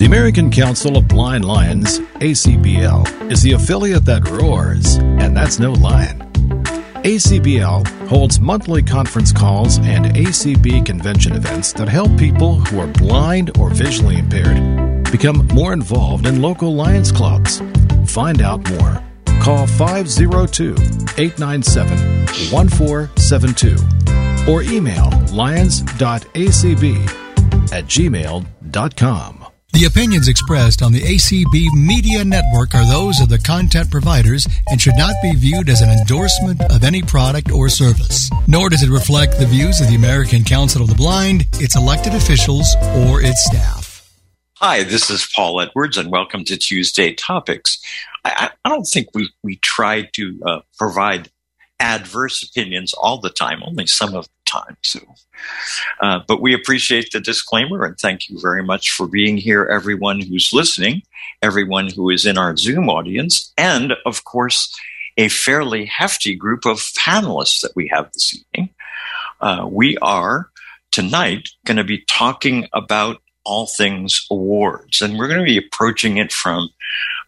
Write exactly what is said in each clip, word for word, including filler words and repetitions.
The American Council of Blind Lions, A C B L, is the affiliate that roars, and that's no lion. A C B L holds monthly conference calls and A C B convention events that help people who are blind or visually impaired become more involved in local Lions clubs. Find out more. Call five oh two, eight nine seven, one four seven two or email lions dot a c b at gmail dot com. The opinions expressed on the A C B Media Network are those of the content providers and should not be viewed as an endorsement of any product or service. Nor does it reflect the views of the American Council of the Blind, its elected officials, or its staff. Hi, this is Paul Edwards, and welcome to Tuesday Topics. I, I don't think we, we try to uh, provide adverse opinions all the time, only some of time. So, uh, but we appreciate the disclaimer, and thank you very much for being here, everyone who's listening, everyone who is in our Zoom audience, and, of course, a fairly hefty group of panelists that we have this evening. Uh, we are, tonight, going to be talking about all things awards, and we're going to be approaching it from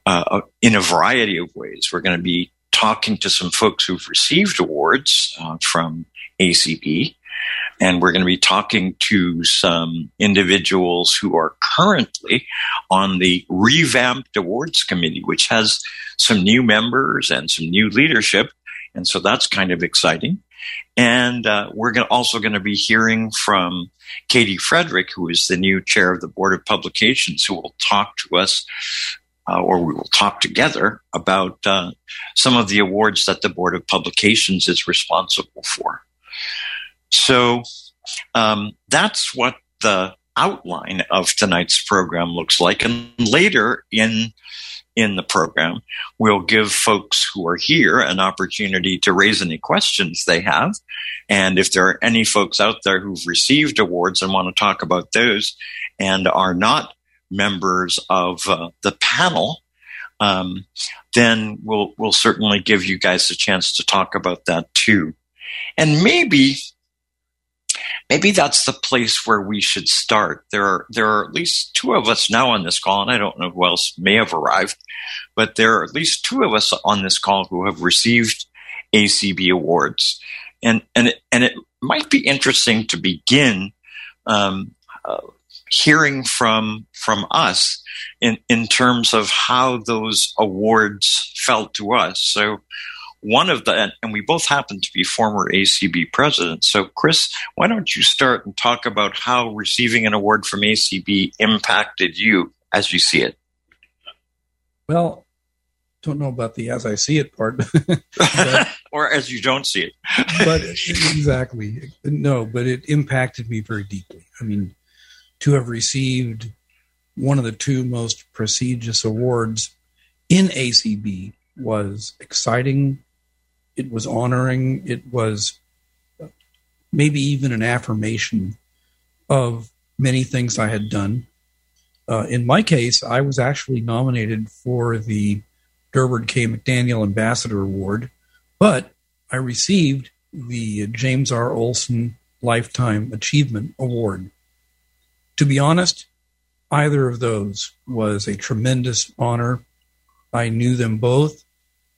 uh, in a variety of ways. We're going to be talking to some folks who've received awards uh, from A C B, and we're going to be talking to some individuals who are currently on the revamped awards committee, which has some new members and some new leadership, and so that's kind of exciting. And uh, we're gonna, also going to be hearing from Katie Frederick, who is the new chair of the Board of Publications, who will talk to us, uh, or we will talk together about uh, some of the awards that the Board of Publications is responsible for. So um, that's what the outline of tonight's program looks like. And later in in the program, we'll give folks who are here an opportunity to raise any questions they have. And if there are any folks out there who've received awards and want to talk about those and are not members of uh, the panel, um, then we'll we'll certainly give you guys a chance to talk about that too. And maybe, maybe that's the place where we should start. There are there are at least two of us now on this call, and I don't know who else may have arrived, but there are at least two of us on this call who have received A C B awards, and and it, and it might be interesting to begin um, uh, hearing from from us in in terms of how those awards felt to us. So. One of the, and we both happen to be former A C B presidents. So, Chris, why don't you start and talk about how receiving an award from A C B impacted you as you see it? Well, don't know about the as I see it part. But, or as you don't see it. But exactly. No, but it impacted me very deeply. I mean, to have received one of the two most prestigious awards in A C B was exciting. It was honoring. It was maybe even an affirmation of many things I had done. Uh, in my case, I was actually nominated for the Durward K. McDaniel Ambassador Award, but I received the James R. Olson Lifetime Achievement Award. To be honest, either of those was a tremendous honor. I knew them both.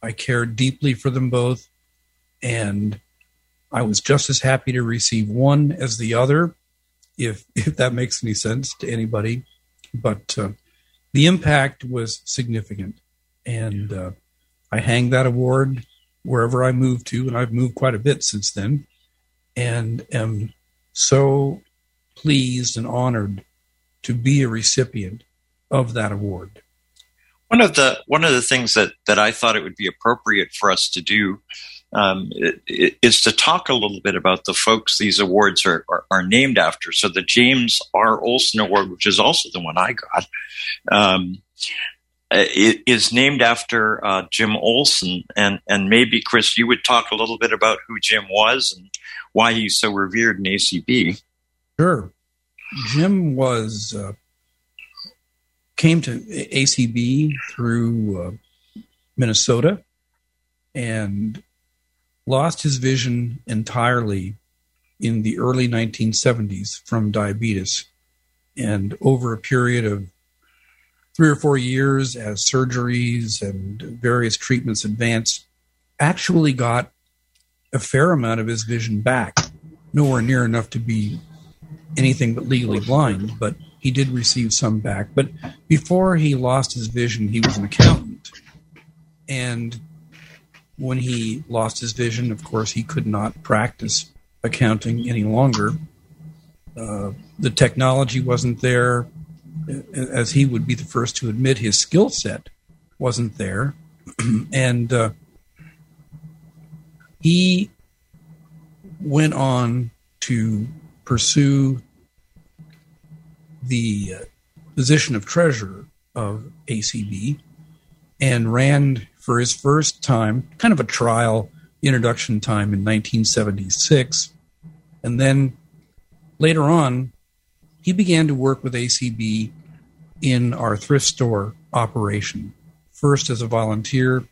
I cared deeply for them both, and I was just as happy to receive one as the other, if if that makes any sense to anybody. But uh, the impact was significant, and uh, I hang that award wherever I move to, and I've moved quite a bit since then, and am so pleased and honored to be a recipient of that award. One of the one of the things that, that I thought it would be appropriate for us to do um, is to talk a little bit about the folks these awards are, are, are named after. So the James R. Olson Award, which is also the one I got, um, is named after uh, Jim Olson. And, and maybe, Chris, you would talk a little bit about who Jim was and why he's so revered in A C B. Sure. Jim was... Uh came to A C B through uh, Minnesota and lost his vision entirely in the early nineteen seventies from diabetes. And over a period of three or four years as surgeries and various treatments advanced, actually got a fair amount of his vision back. Nowhere near enough to be anything but legally blind, but he did receive some back. But before he lost his vision, he was an accountant. And when he lost his vision, of course, he could not practice accounting any longer. Uh, the technology wasn't there, as he would be the first to admit his skill set wasn't there. And uh, he went on to pursue the position of treasurer of A C B and ran for his first time, kind of a trial introduction time in nineteen seventy-six. And then later on, he began to work with A C B in our thrift store operation, first as a volunteer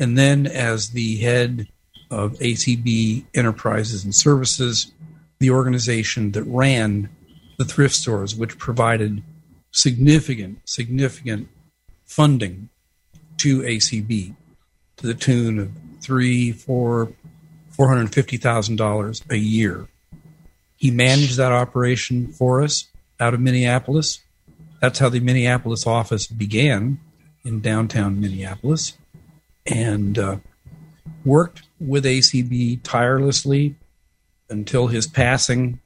and then as the head of A C B Enterprises and Services, the organization that ran the thrift stores, which provided significant, significant funding to A C B to the tune of three, four, four hundred fifty thousand dollars a year. He managed that operation for us out of Minneapolis. That's how the Minneapolis office began, in downtown Minneapolis, and uh, worked with A C B tirelessly until his passing,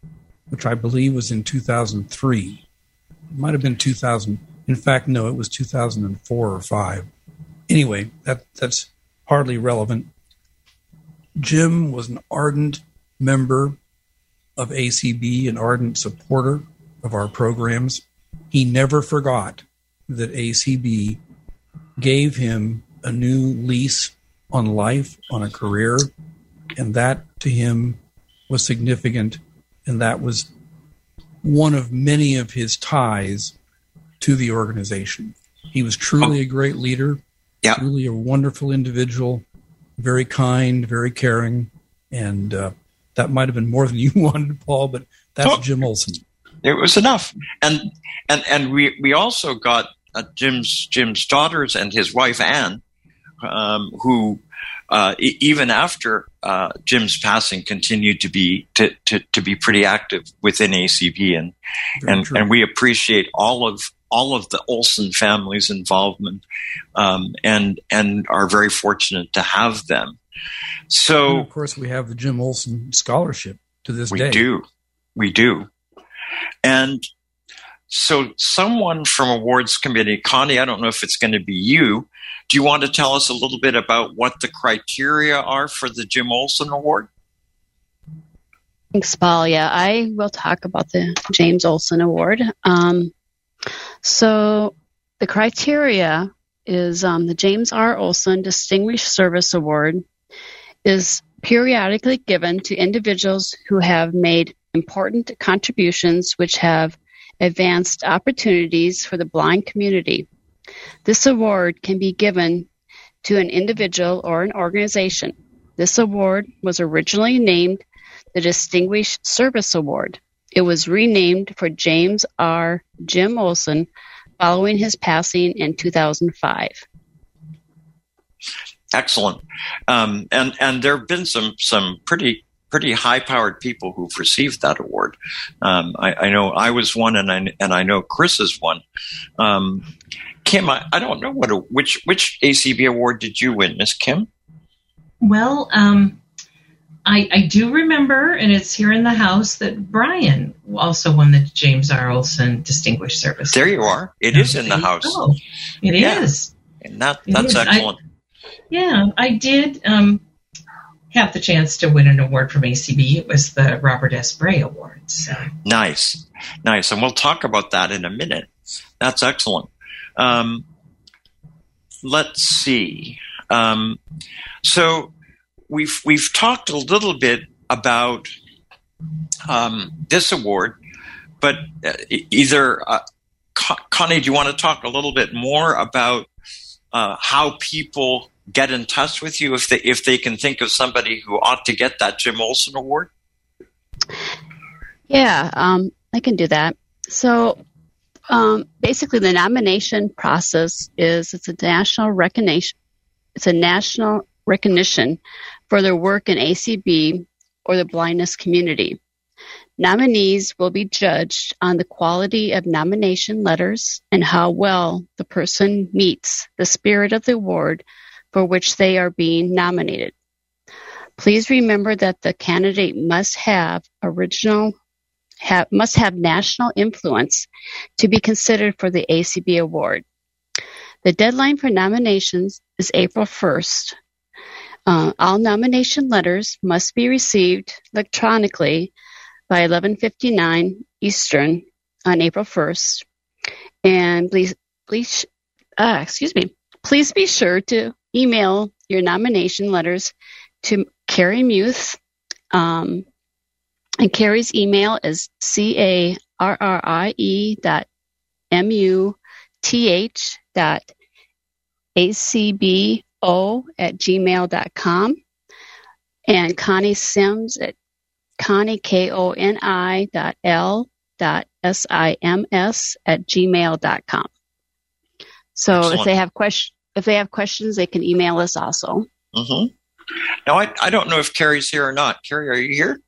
which I believe was in two thousand three. It might have been two thousand. In fact, no, it was two thousand four or five. Anyway, that that's hardly relevant. Jim was an ardent member of A C B, an ardent supporter of our programs. He never forgot that A C B gave him a new lease on life, on a career, and that to him was significant, and that was one of many of his ties to the organization. He was truly a great leader, yeah. truly a wonderful individual, very kind, very caring, and uh, that might have been more than you wanted, Paul, but that's oh, Jim Olson. It was enough, and and and we we also got uh, Jim's Jim's daughters and his wife Anne, um, who. Uh, even after uh, Jim's passing, continued to be to, to, to be pretty active within A C B, and and, and we appreciate all of all of the Olson family's involvement, um, and and are very fortunate to have them. So, and of course, we have the Jim Olson Scholarship to this we day. We do, we do, and so someone from Awards Committee, Connie, I don't know if it's going to be you. Do you want to tell us a little bit about what the criteria are for the Jim Olson Award? Thanks, Paul. Yeah, I will talk about the James Olson Award. Um, so the criteria is um, the James R. Olson Distinguished Service Award is periodically given to individuals who have made important contributions which have advanced opportunities for the blind community. This award can be given to an individual or an organization. This award was originally named the Distinguished Service Award. It was renamed for James R. Jim Olson following his passing in two thousand five. Excellent. Um, and, and there have been some, some pretty pretty high-powered people who've received that award. Um, I, I know I was one, and I, and I know Chris is one. Um, Kim, I, I don't know what a, which which A C B award did you win, Miss Kim? Well, um, I, I do remember, and it's here in the house, that Brian also won the James R. Olson Distinguished Service. There you are. It is in the house. Oh, it yeah. is. And that, that's is. excellent. I, yeah, I did... Um, have the chance to win an award from A C B. It was the Robert S. Bray Award. So. Nice, nice. And we'll talk about that in a minute. That's excellent. Um, let's see. Um, so we've we've talked a little bit about um, this award, but either, uh, Connie, do you want to talk a little bit more about uh, how people get in touch with you if they if they can think of somebody who ought to get that Jim Olson Award? Yeah, um, I can do that. So Um, basically, the nomination process is it's a national recognition. It's a national recognition for their work in A C B or the blindness community. Nominees will be judged on the quality of nomination letters and how well the person meets the spirit of the award for which they are being nominated. Please remember that the candidate must have original have, must have national influence to be considered for the A C B award. The deadline for nominations is April first. Uh, all nomination letters must be received electronically by eleven fifty-nine Eastern on April first, and please, please, uh, excuse me, please be sure to email your nomination letters to Carrie Muth, um, and Carrie's email is c-a-r-r-i-e dot m-u-t-h dot a-c-b-o at gmail.com, and Connie Sims at Connie, K O N I dot L dot S I M S at gmail dot com. So Excellent. if they have question, if they have questions, they can email us also. Mm-hmm. Now, I, I don't know if Carrie's here or not. Carrie, are you here?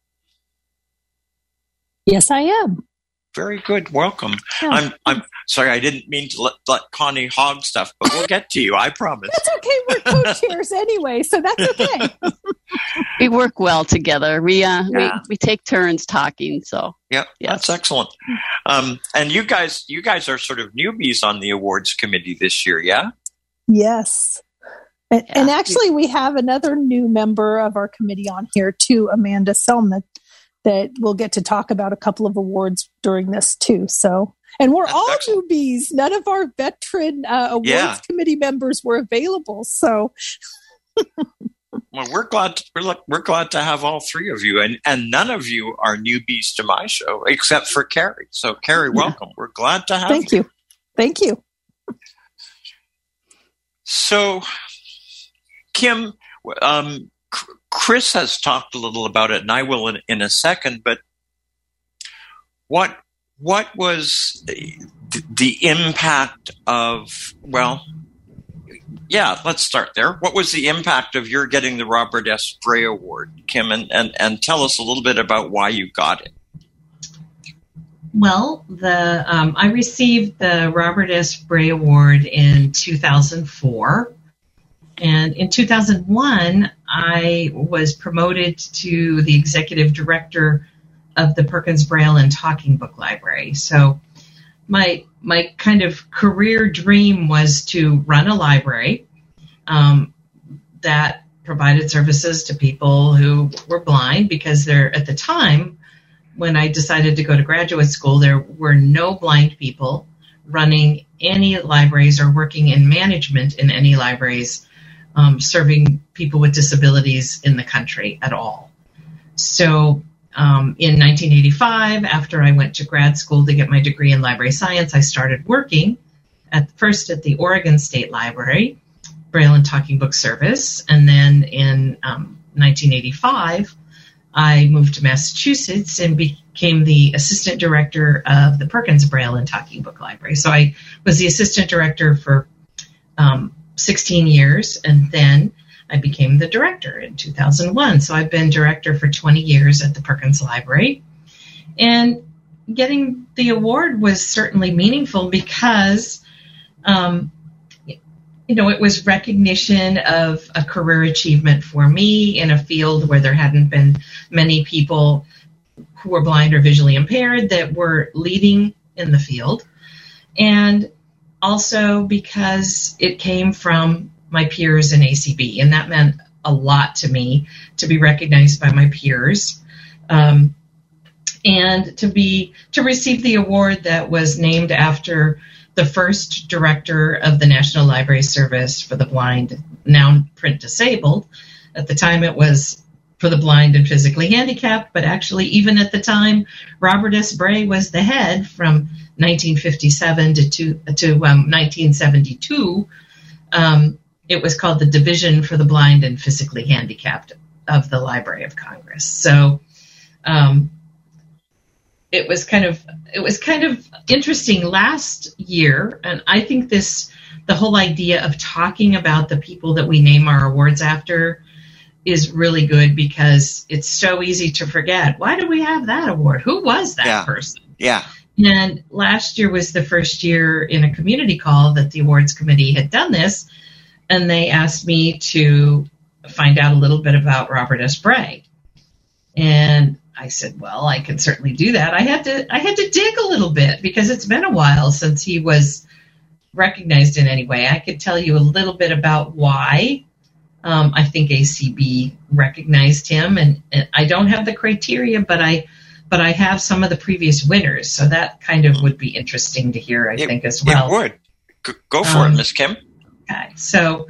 Yes, I am. Very good. Welcome. Yeah. I'm I'm sorry, I didn't mean to let, let Connie hog stuff, but we'll get to you. I promise. That's okay. We're co-chairs anyway, so that's okay. We work well together. We uh yeah. we, we take turns talking. So yep, yes. That's excellent. Um, and you guys you guys are sort of newbies on the awards committee this year, yeah? Yes. And, yeah. and actually, we have another new member of our committee on here too, Amanda Selman, that we'll get to talk about a couple of awards during this too. So, and we're That's all excellent. newbies. None of our veteran uh, awards yeah. committee members were available. So, well, we're glad to, we're, we're glad to have all three of you, and and none of you are newbies to my show except for Carrie. So, Carrie, welcome. Yeah. We're glad to have. Thank you. you. Thank you. So, Kim. Um, Chris has talked a little about it, and I will in, in a second, but what what was the, the impact of, well, yeah, let's start there. What was the impact of your getting the Robert S. Bray Award, Kim, and, and, and tell us a little bit about why you got it. Well, the um, I received the Robert S. Bray Award in two thousand four. And in two thousand one, I was promoted to the executive director of the Perkins Braille and Talking Book Library. So my my kind of career dream was to run a library um, that provided services to people who were blind, because there at the time when I decided to go to graduate school, there were no blind people running any libraries or working in management in any libraries Um, serving people with disabilities in the country at all. So um, in nineteen eighty-five, after I went to grad school to get my degree in library science, I started working at first at the Oregon State Library, Braille and Talking Book Service. And then in um, nineteen eighty-five, I moved to Massachusetts and became the assistant director of the Perkins Braille and Talking Book Library. So I was the assistant director for um, sixteen years, and then I became the director in two thousand one. So I've been director for twenty years at the Perkins Library. And getting the award was certainly meaningful because, um, you know, it was recognition of a career achievement for me in a field where there hadn't been many people who were blind or visually impaired that were leading in the field. And also because it came from my peers in A C B, and that meant a lot to me to be recognized by my peers, um, and to be to receive the award that was named after the first director of the National Library Service for the Blind, now print disabled. At the time, it was for the blind and physically handicapped, but actually, even at the time, Robert S. Bray was the head from nineteen fifty-seven to to, to um, nineteen seventy-two. Um, it was called the Division for the Blind and Physically Handicapped of the Library of Congress. So um, it was kind of it was kind of interesting last year, and I think this the whole idea of talking about the people that we name our awards after is really good, because it's so easy to forget. Why do we have that award? Who was that yeah. person? Yeah. And last year was the first year in a community call that the awards committee had done this, and they asked me to find out a little bit about Robert S. Bray. And I said, well, I can certainly do that. I had to I had to dig a little bit, because it's been a while since he was recognized in any way. I could tell you a little bit about why um, I think A C B recognized him, and, and I don't have the criteria, but I but I have some of the previous winners, so that kind of would be interesting to hear, I it, think, as well. It would. G- go for um, it, Miz Kim. Okay, so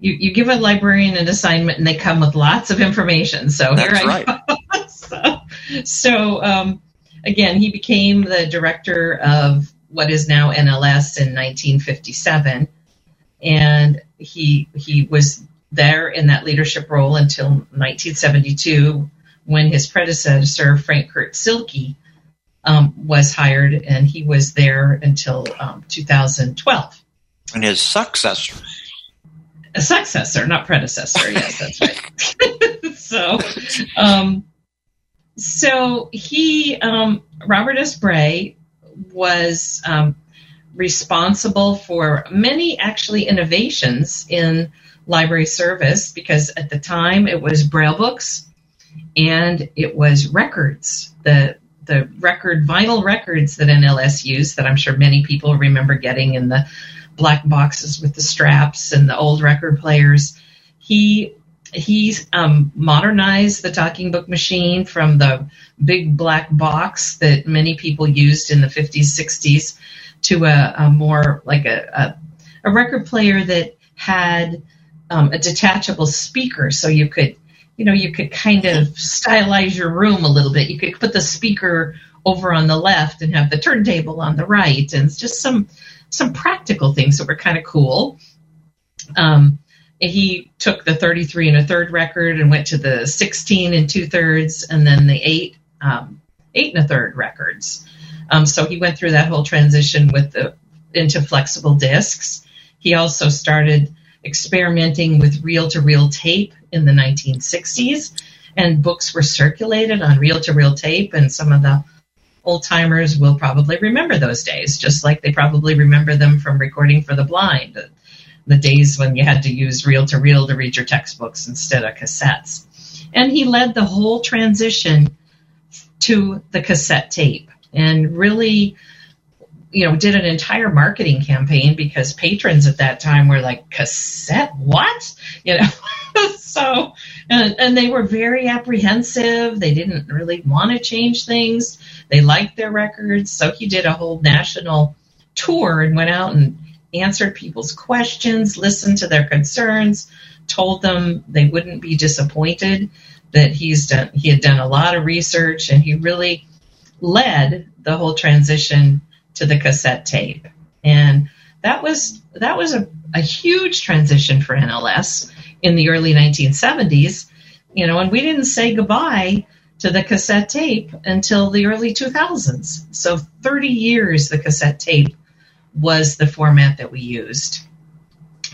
you, you give a librarian an assignment, and they come with lots of information, so That's here I right. go. So, so um, again, he became the director of what is now N L S in nineteen fifty-seven, and he he was there in that leadership role until nineteen seventy-two, when his predecessor, Frank Kurt Cylke, um, was hired, and he was there until um, two thousand twelve. And his successor. A successor, not predecessor. Yes, that's right. so... Um, So he, um, Robert S. Bray, was um, responsible for many, actually, innovations in library service, because at the time it was Braille books and it was records, the the record vinyl records that N L S used, that I'm sure many people remember getting in the black boxes with the straps and the old record players. He He um, modernized the talking book machine from the big black box that many people used in the fifties, sixties to a, a more like a, a, a record player that had um, a detachable speaker, so you could, you know, you could kind of stylize your room a little bit. You could put the speaker over on the left and have the turntable on the right, and it's just some some practical things that were kind of cool. Um, He took the thirty-three and a third record and went to the sixteen and two thirds, and then the eight, um, eight and a third records. Um, so he went through that whole transition with the into flexible discs. He also started experimenting with reel-to-reel tape in the nineteen sixties, and books were circulated on reel-to-reel tape. And some of the old timers will probably remember those days, just like they probably remember them from Recording for the Blind. The days when you had to use reel-to-reel to read your textbooks instead of cassettes. And he led the whole transition to the cassette tape, and really, you know, did an entire marketing campaign, because patrons at that time were like, cassette, what? You know, so, and, and they were very apprehensive. They didn't really want to change things. They liked their records. So he did a whole national tour and went out and answered people's questions, listened to their concerns, told them they wouldn't be disappointed, that he's done, he had done a lot of research, and he really led the whole transition to the cassette tape. And that was that was a, a huge transition for N L S in the early nineteen seventies, you know, and we didn't say goodbye to the cassette tape until the early two thousands. So thirty years the cassette tape was the format that we used.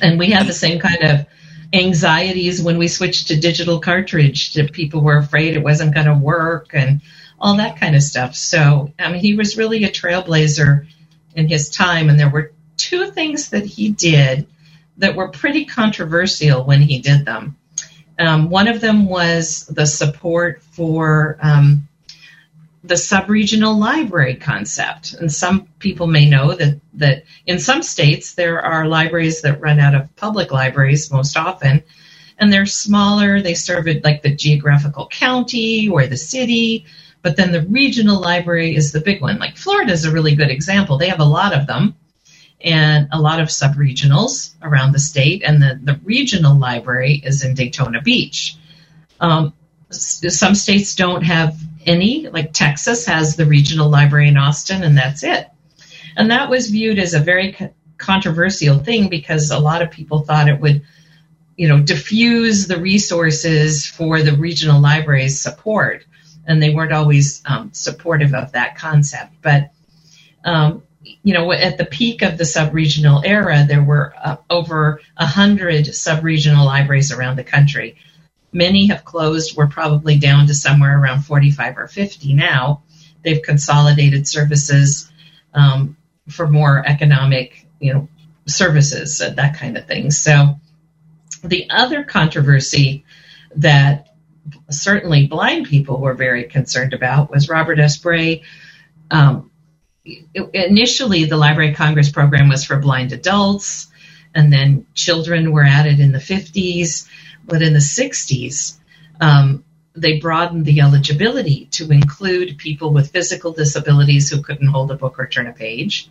And we had the same kind of anxieties when we switched to digital cartridge, that people were afraid it wasn't going to work and all that kind of stuff. So, I mean, he was really a trailblazer in his time. And there were two things that he did that were pretty controversial when he did them. Um, one of them was the support for um, the subregional library concept. And some people may know that, that in some states there are libraries that run out of public libraries most often, and they're smaller. They serve it like the geographical county or the city, but then the regional library is the big one. Like Florida is a really good example. They have a lot of them and a lot of subregionals around the state, and the, the regional library is in Daytona Beach. Um, some states don't have any, like Texas has the regional library in Austin, and that's it. And that was viewed as a very controversial thing, because a lot of people thought it would, you know, diffuse the resources for the regional library's support and they weren't always um, supportive of that concept. But, um, you know, at the peak of the sub-regional era, there were uh, over one hundred sub-regional libraries around the country. Many have closed. We're probably down to somewhere around forty-five or fifty now. They've consolidated services um, for more economic, you know, services, that kind of thing. So the other controversy that certainly blind people were very concerned about was Robert S. Bray. Um, initially, the Library Congress program was for blind adults, and then children were added in the fifties. But in the sixties, um, they broadened the eligibility to include people with physical disabilities who couldn't hold a book or turn a page,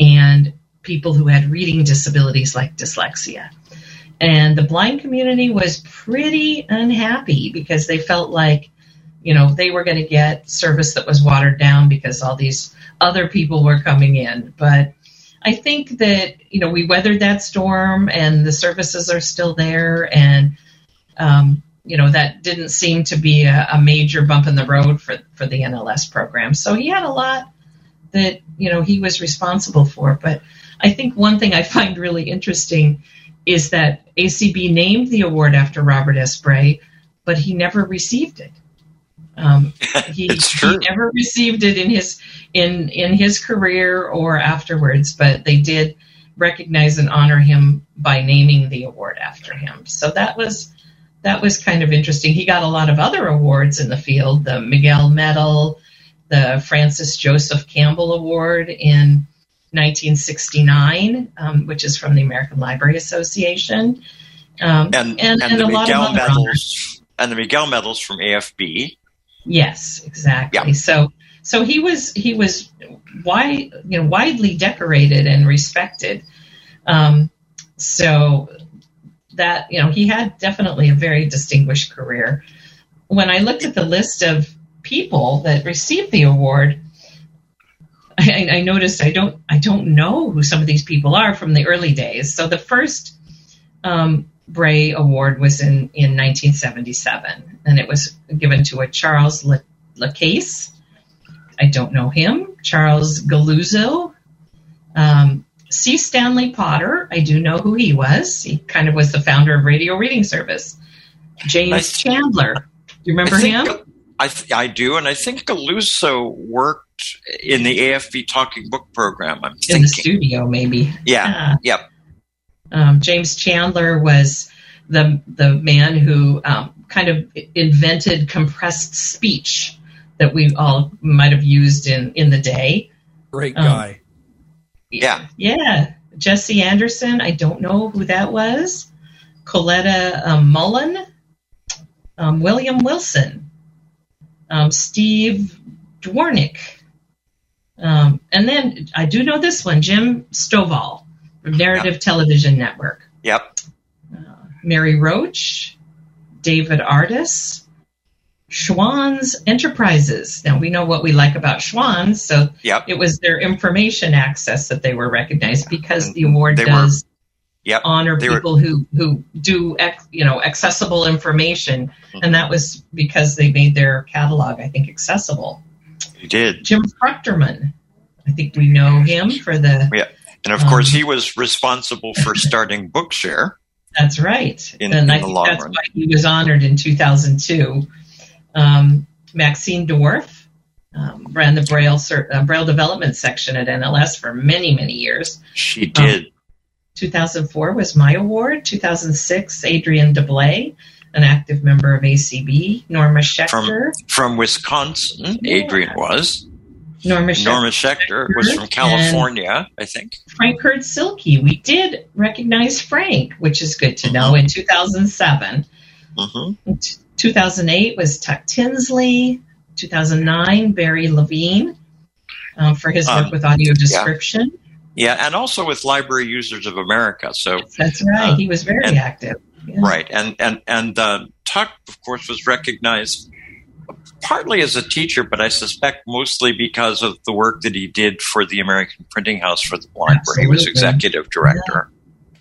and people who had reading disabilities like dyslexia. And the blind community was pretty unhappy because they felt like, you know, they were going to get service that was watered down because all these other people were coming in. But I think that, you know, we weathered that storm and the services are still there. And, um, you know, that didn't seem to be a, a major bump in the road for, for the N L S program. So he had a lot that, you know, he was responsible for. But I think one thing I find really interesting is that A C B named the award after Robert S. Bray, but he never received it. Um, he, he never received it in his in in his career or afterwards, but they did recognize and honor him by naming the award after him. So that was that was kind of interesting. He got a lot of other awards in the field: the Miguel Medal, the Francis Joseph Campbell Award in nineteen sixty-nine, um, which is from the American Library Association, um, and, and, and, and the a lot Miguel of other medals, and the Miguel Medals from A F B. Yes, exactly. Yeah. So, so he was he was wide, you know, widely decorated and respected. Um, so that, you know, he had definitely a very distinguished career. When I looked at the list of people that received the award, I, I noticed I don't I don't know who some of these people are from the early days. So the first um, Bray Award was in, in nineteen seventy-seven, and it was given to a Charles Lacasse. I don't know him. Charles Gallozzi. Um, C. Stanley Potter. I do know who he was. He kind of was the founder of Radio Reading Service. James I, Chandler. Do you remember I think, him? I th- I do, and I think Gallozzi worked in the A F B Talking Book program. I'm in thinking. the studio, maybe. Yeah. Yeah. Yep. Um, James Chandler was the the man who um, kind of invented compressed speech that we all might have used in, in the day. Great guy. Um, yeah. Yeah. Jesse Anderson, I don't know who that was. Coletta um, Mullen. Um, William Wilson. Um, Steve Dwornick. Um, and then I do know this one, Jim Stovall. Narrative yep. Television Network. Yep. Uh, Mary Roach, David Artis, Schwann's Enterprises. Now, we know what we like about Schwann's, so yep. it was their information access that they were recognized because and the award does were, yep, honor people were, who, who do, ex, you know, accessible information, mm-hmm. and that was because they made their catalog, I think, accessible. You did. Jim Fruchterman. I think we know him for the... Yep. And, of course, um, he was responsible for starting Bookshare. That's right. In, and in I the think long that's run. Why he was honored in two thousand two. Um, Maxine Dorff um, ran the Braille uh, Braille Development Section at N L S for many, many years. She did. Um, two thousand four was my award. two thousand six, Adrienne DeBlay, an active member of A C B. Norma Schechter. From, from Wisconsin, yeah. Adrienne was. Norma Schechter, Norma Schechter was from California, I think. Frank Kurt Cylke. We did recognize Frank, which is good to mm-hmm. know, in two thousand seven. Mm-hmm. In t- two thousand eight was Tuck Tinsley. two thousand nine, Barry Levine um, for his work um, with audio description. Yeah. yeah, and also with Library Users of America. So That's right. Uh, he was very and, active. Yeah. Right. And, and, and uh, Tuck, of course, was recognized partly as a teacher, but I suspect mostly because of the work that he did for the American Printing House for the Blind, Absolutely. where he was executive director.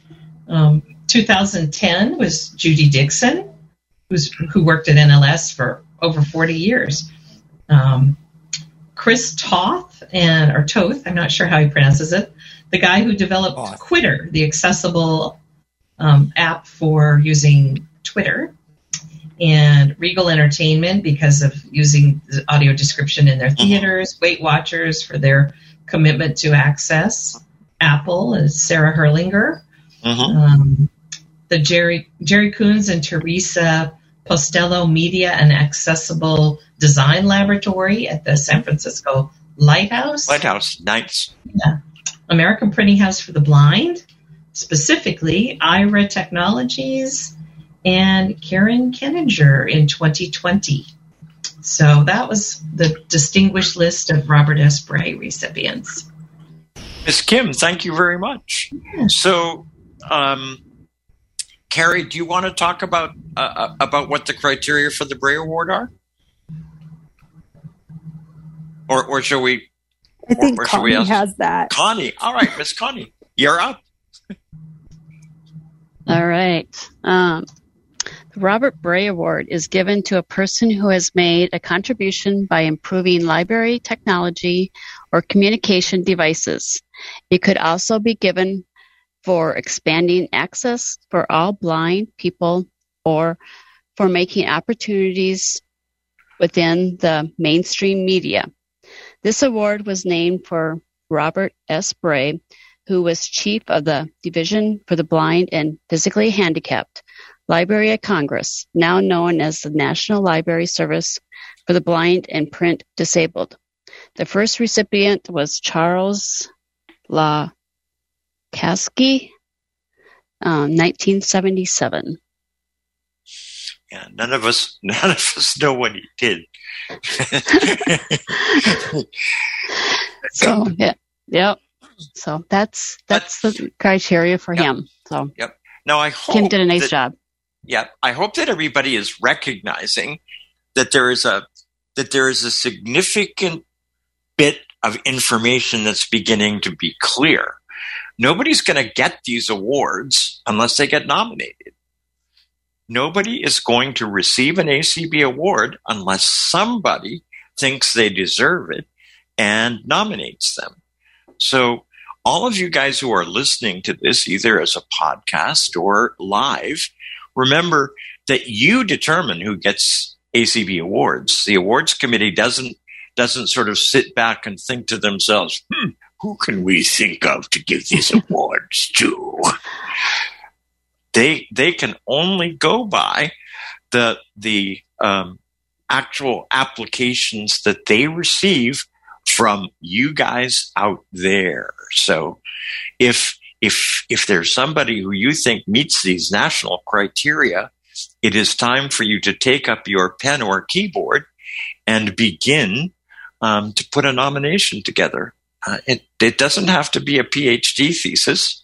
Yeah. Um, two thousand ten was Judy Dixon, who's, who worked at N L S for over forty years. um, Chris Toth, and, or Toth, I'm not sure how he pronounces it, the guy who developed Toth. Twitter, the accessible um, app for using Twitter, and Regal Entertainment because of using the audio description in their theaters, Weight Watchers for their commitment to access, Apple is Sarah Herlinger, uh-huh. um, the Jerry Jerry Coons and Teresa Postello Media and Accessible Design Laboratory at the San Francisco Lighthouse. Lighthouse, nice. Yeah. American Printing House for the Blind, specifically I R A Technologies, and Karen Kenninger in twenty twenty. So that was the distinguished list of Robert S. Bray recipients. Miz Kim, thank you very much. Yeah. So, um, Carrie, do you want to talk about uh, about what the criteria for the Bray Award are, or or shall we? I think or, or Connie we has that. Connie, all right, Miz Connie, you're up. All right. Um, the Robert Bray Award is given to a person who has made a contribution by improving library technology or communication devices. It could also be given for expanding access for all blind people or for making opportunities within the mainstream media. This award was named for Robert S. Bray, who was chief of the Division for the Blind and Physically Handicapped Library at Congress, now known as the National Library Service for the Blind and Print Disabled. The first recipient was Charles Lacasse, um, nineteen seventy-seven. Yeah, none of us, none of us know what he did. so, yeah, yep. So that's that's the criteria for yep. him. So yep. Now I hope Kim did a nice that, job. Yeah, I hope that everybody is recognizing that there is a that there is a significant bit of information that's beginning to be clear. Nobody's going to get these awards unless they get nominated. Nobody is going to receive an A C B award unless somebody thinks they deserve it and nominates them. So all of you guys who are listening to this, either as a podcast or live, remember that you determine who gets A C B awards. The awards committee doesn't doesn't sort of sit back and think to themselves, hmm, who can we think of to give these awards to? They they can only go by the the um, actual applications that they receive from you guys out there. So if if if there's somebody who you think meets these national criteria, it is time for you to take up your pen or keyboard and begin um, to put a nomination together. Uh, it, it doesn't have to be a P H D thesis.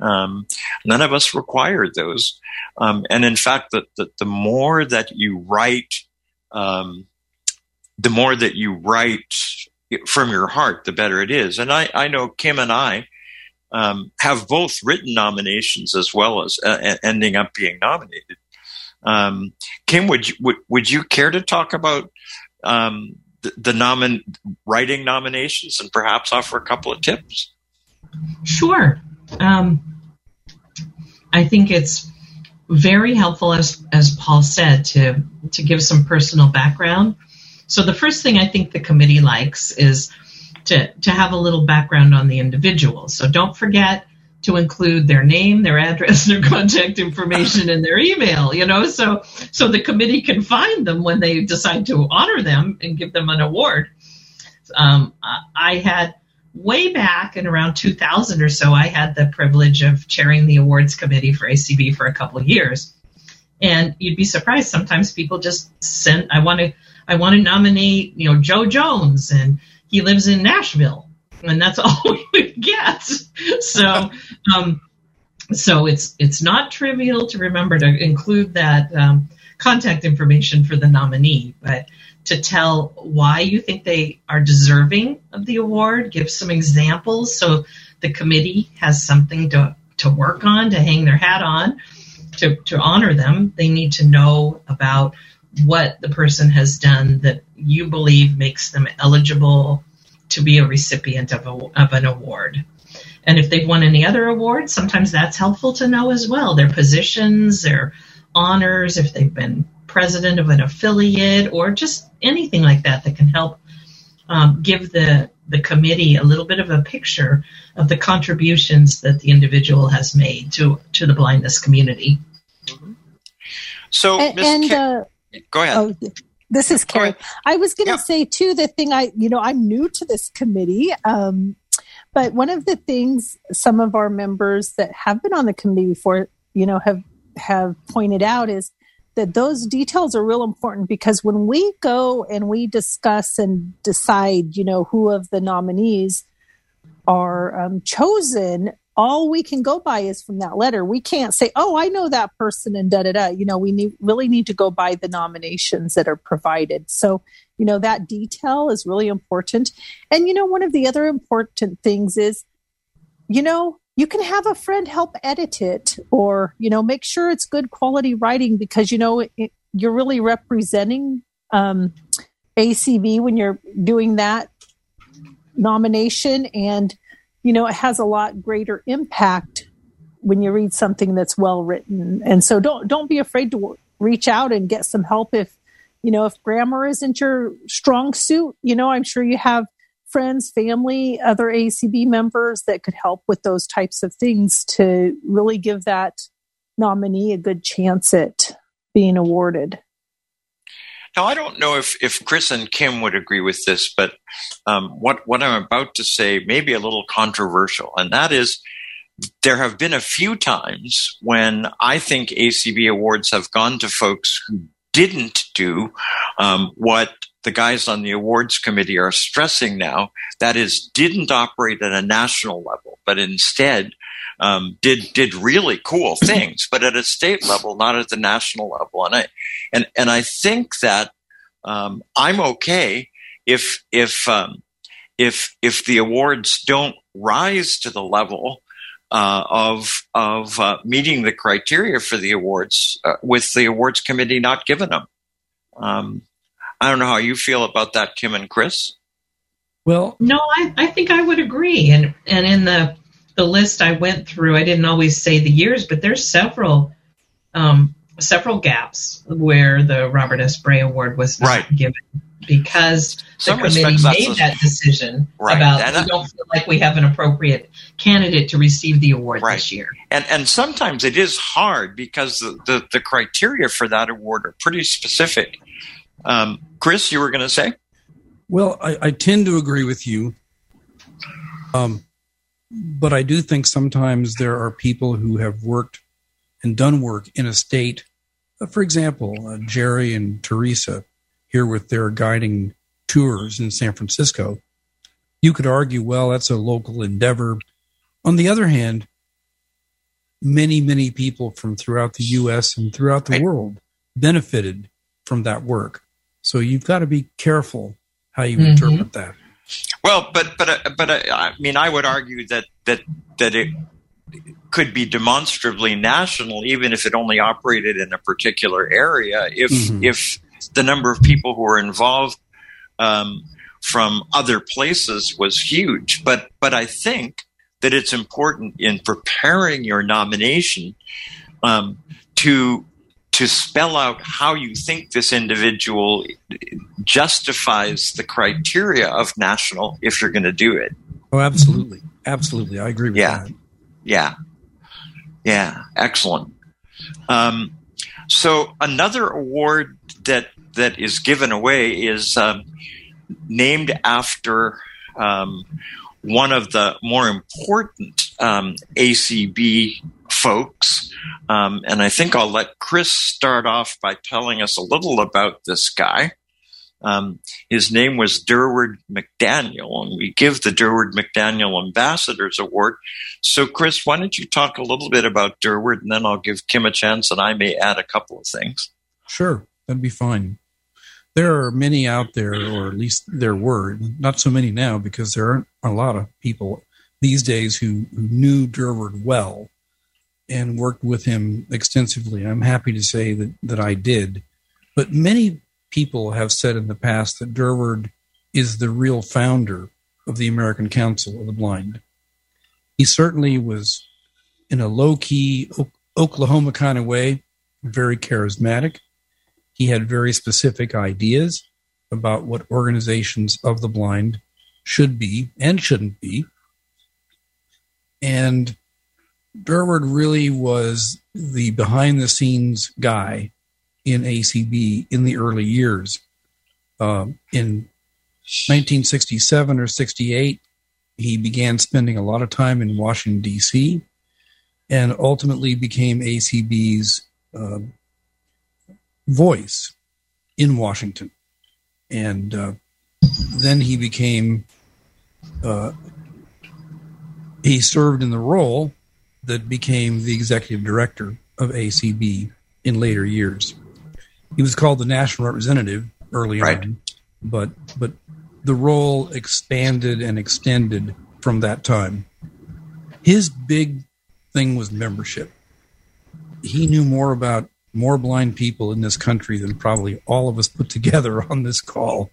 Um, none of us require those. Um, and in fact, the, the, the more that you write, um, the more that you write from your heart, the better it is. And I, I know Kim and I um, have both written nominations as well as uh, ending up being nominated. Um, Kim, would you, would, would you care to talk about um, the, the nomin writing nominations and perhaps offer a couple of tips? Sure. Um, I think it's very helpful, as as Paul said, to to give some personal background. So the first thing I think the committee likes is to, to have a little background on the individual. So don't forget to include their name, their address, their contact information, and their email, you know, so so the committee can find them when they decide to honor them and give them an award. Um, I had way back in around two thousand or so, I had the privilege of chairing the awards committee for A C B for a couple of years. And you'd be surprised. Sometimes people just send, I want to, I want to nominate, you know, Joe Jones, and he lives in Nashville, and that's all we get. So, um, so it's it's not trivial to remember to include that um, contact information for the nominee, but to tell why you think they are deserving of the award, give some examples so the committee has something to to work on, to hang their hat on, to to honor them. They need to know about what the person has done that you believe makes them eligible to be a recipient of, a, of an award. And if they've won any other awards, sometimes that's helpful to know as well. Their positions, their honors, if they've been president of an affiliate, or just anything like that that can help um, give the, the committee a little bit of a picture of the contributions that the individual has made to, to the blindness community. Mm-hmm. So, and, Miz And, Kim, uh, go ahead. Oh, this is Carrie. I was going to yeah. say, too, the thing I, you know, I'm new to this committee, um, but one of the things some of our members that have been on the committee before, you know, have have pointed out is that those details are real important, because when we go and we discuss and decide, you know, who of the nominees are um, chosen, all we can go by is from that letter. We can't say, oh, I know that person and da-da-da. You know, we need, really need to go by the nominations that are provided. So, you know, that detail is really important. And, you know, one of the other important things is, you know, you can have a friend help edit it, or, you know, make sure it's good quality writing, because, you know, it, you're really representing um, A C B when you're doing that nomination. And, you know, it has a lot greater impact when you read something that's well written. And so don't don't be afraid to reach out and get some help if, you know, if grammar isn't your strong suit. You know, I'm sure you have friends, family, other A C B members that could help with those types of things to really give that nominee a good chance at being awarded. Now, I don't know if, if Chris and Kim would agree with this, but um, what, what I'm about to say may be a little controversial, and that is there have been a few times when I think A C B awards have gone to folks who didn't do um, what the guys on the awards committee are stressing now, that is, didn't operate at a national level, but instead um, did did really cool things, but at a state level, not at the national level. And I and and I think that um, I'm okay if if um, if if the awards don't rise to the level uh, of of uh, meeting the criteria for the awards, uh, with the awards committee not giving them. Um, I don't know how you feel about that, Kim and Chris. Well, no, I, I think I would agree. And and in the the list I went through, I didn't always say the years, but there's several um, several gaps where the Robert S. Bray Award was not right. given, because Some the committee made a, that decision right. about and we I, don't feel like we have an appropriate candidate to receive the award right. this year. And and sometimes it is hard, because the, the, the criteria for that award are pretty specific. Um, Chris, you were going to say? Well, I, I tend to agree with you. Um, but I do think sometimes there are people who have worked and done work in a state. Uh, for example, uh, Jerry and Teresa here with their guiding tours in San Francisco. You could argue, well, that's a local endeavor. On the other hand, many, many people from throughout the U S and throughout the world benefited from that work. So you've got to be careful how you mm-hmm. interpret that. Well, but but uh, but uh, I mean, I would argue that that that it could be demonstrably national, even if it only operated in a particular area. If mm-hmm. if the number of people who are involved um, from other places was huge, but but I think that it's important in preparing your nomination um, to. to spell out how you think this individual justifies the criteria of national, if you're going to do it. Oh, absolutely. Absolutely. I agree with yeah. that. Yeah. Yeah. Excellent. Um, so another award that, that is given away is um, named after um, one of the more important um, A C B folks. Um, and I think I'll let Chris start off by telling us a little about this guy. Um, his name was Durward McDaniel, and we give the Durward McDaniel Ambassador's Award. So, Chris, why don't you talk a little bit about Durward, and then I'll give Kim a chance, and I may add a couple of things. Sure, that'd be fine. There are many out there, or at least there were. Not so many now, because there aren't a lot of people these days who knew Durward well and worked with him extensively. I'm happy to say that, that I did. But many people have said in the past that Durward is the real founder of the American Council of the Blind. He certainly was, in a low-key, Oklahoma kind of way, very charismatic. He had very specific ideas about what organizations of the blind should be and shouldn't be. And Durward really was the behind-the-scenes guy in A C B in the early years. Um, in nineteen sixty-seven or sixty-eight, he began spending a lot of time in Washington, D C, and ultimately became A C B's uh, voice in Washington. And uh, then he became, uh, he served in the role that became the executive director of A C B in later years. He was called the national representative early right. on, but but the role expanded and extended from that time. His big thing was membership. He knew more about more blind people in this country than probably all of us put together on this call.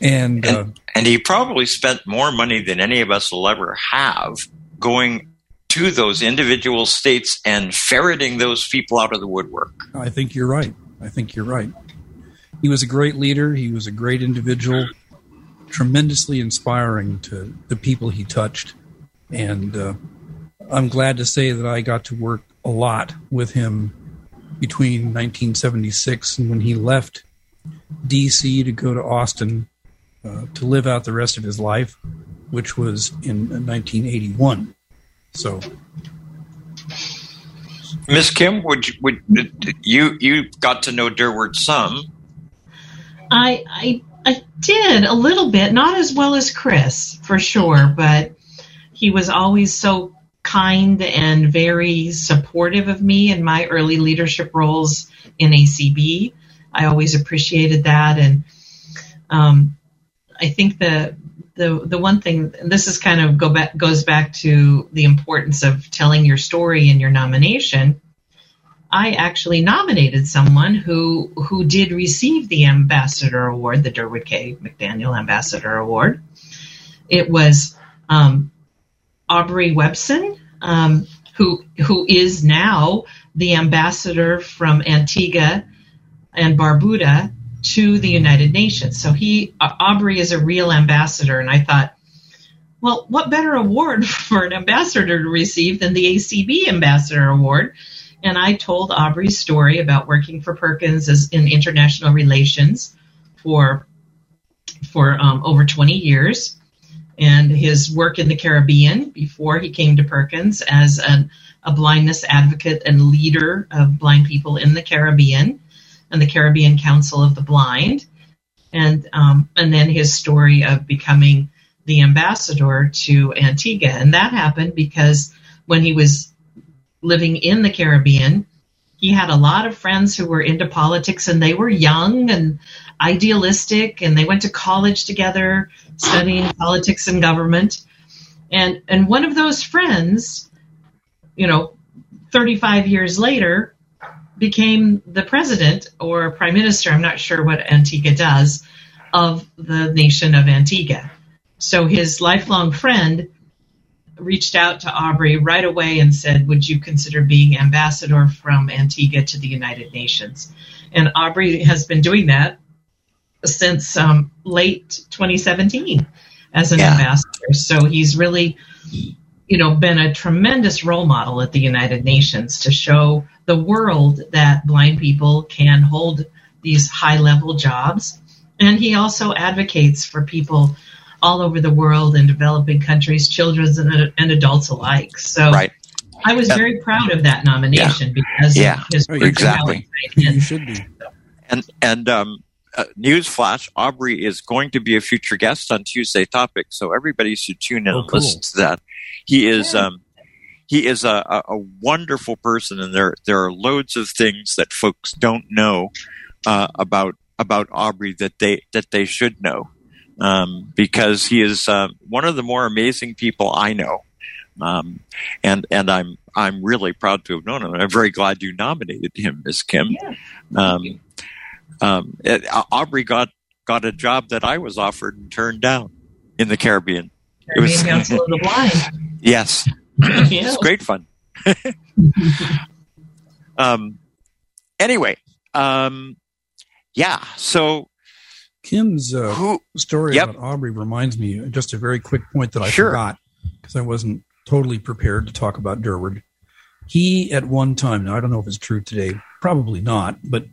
And and, uh, and he probably spent more money than any of us will ever have going to those individual states and ferreting those people out of the woodwork. I think you're right. I think you're right. He was a great leader. He was a great individual, tremendously inspiring to the people he touched. And uh, I'm glad to say that I got to work a lot with him between nineteen seventy-six and when he left D C to go to Austin uh, to live out the rest of his life, which was in nineteen eighty-one. So, Miss Kim, would you, would you you got to know Durward some? I, I I did a little bit, not as well as Chris for sure, but he was always so kind and very supportive of me in my early leadership roles in A C B. I always appreciated that, and um, I think the the the one thing, and this is kind of go back goes back to the importance of telling your story in your nomination. I actually nominated someone who who did receive the Ambassador Award, the Durward K. McDaniel Ambassador Award. It was um, Aubrey Webson, um, who who is now the ambassador from Antigua and Barbuda to the United Nations. So he Aubrey is a real ambassador, and I thought, well, what better award for an ambassador to receive than the A C B Ambassador Award? And I told Aubrey's story about working for Perkins as in international relations for for um, over twenty years, and his work in the Caribbean before he came to Perkins as an, a blindness advocate and leader of blind people in the Caribbean and the Caribbean Council of the Blind, and um, and then his story of becoming the ambassador to Antigua. And that happened because when he was living in the Caribbean, he had a lot of friends who were into politics, and they were young and idealistic, and they went to college together studying politics and government. And and one of those friends, you know, thirty-five years later, became the president or prime minister, I'm not sure what Antigua does, of the nation of Antigua. So his lifelong friend reached out to Aubrey right away and said, would you consider being ambassador from Antigua to the United Nations? And Aubrey has been doing that since um, late twenty seventeen as an yeah. ambassador. So he's really, you know, been a tremendous role model at the United Nations to show the world that blind people can hold these high-level jobs. And he also advocates for people all over the world in developing countries, children and, and adults alike. So right. I was yeah. very proud of that nomination yeah. because yeah. of his exactly. You should be. And and um, uh, newsflash: Aubrey is going to be a future guest on Tuesday Topics, so everybody should tune in oh, and cool. listen to that. He is yeah. um, he is a, a wonderful person, and there there are loads of things that folks don't know uh, about about Aubrey that they that they should know. Um, because he is uh, one of the more amazing people I know, um, and and I'm I'm really proud to have known him. I'm very glad you nominated him, Miz Kim. Yeah, um, Um, it, Aubrey got, got a job that I was offered and turned down in the Caribbean. It was Council of the Blind. Yes. It was great fun. um, anyway, um, yeah, so... Kim's uh, who, story yep. about Aubrey reminds me, just a very quick point that I sure. forgot, because I wasn't totally prepared to talk about Durward. He, at one time, now I don't know if it's true today, probably not, but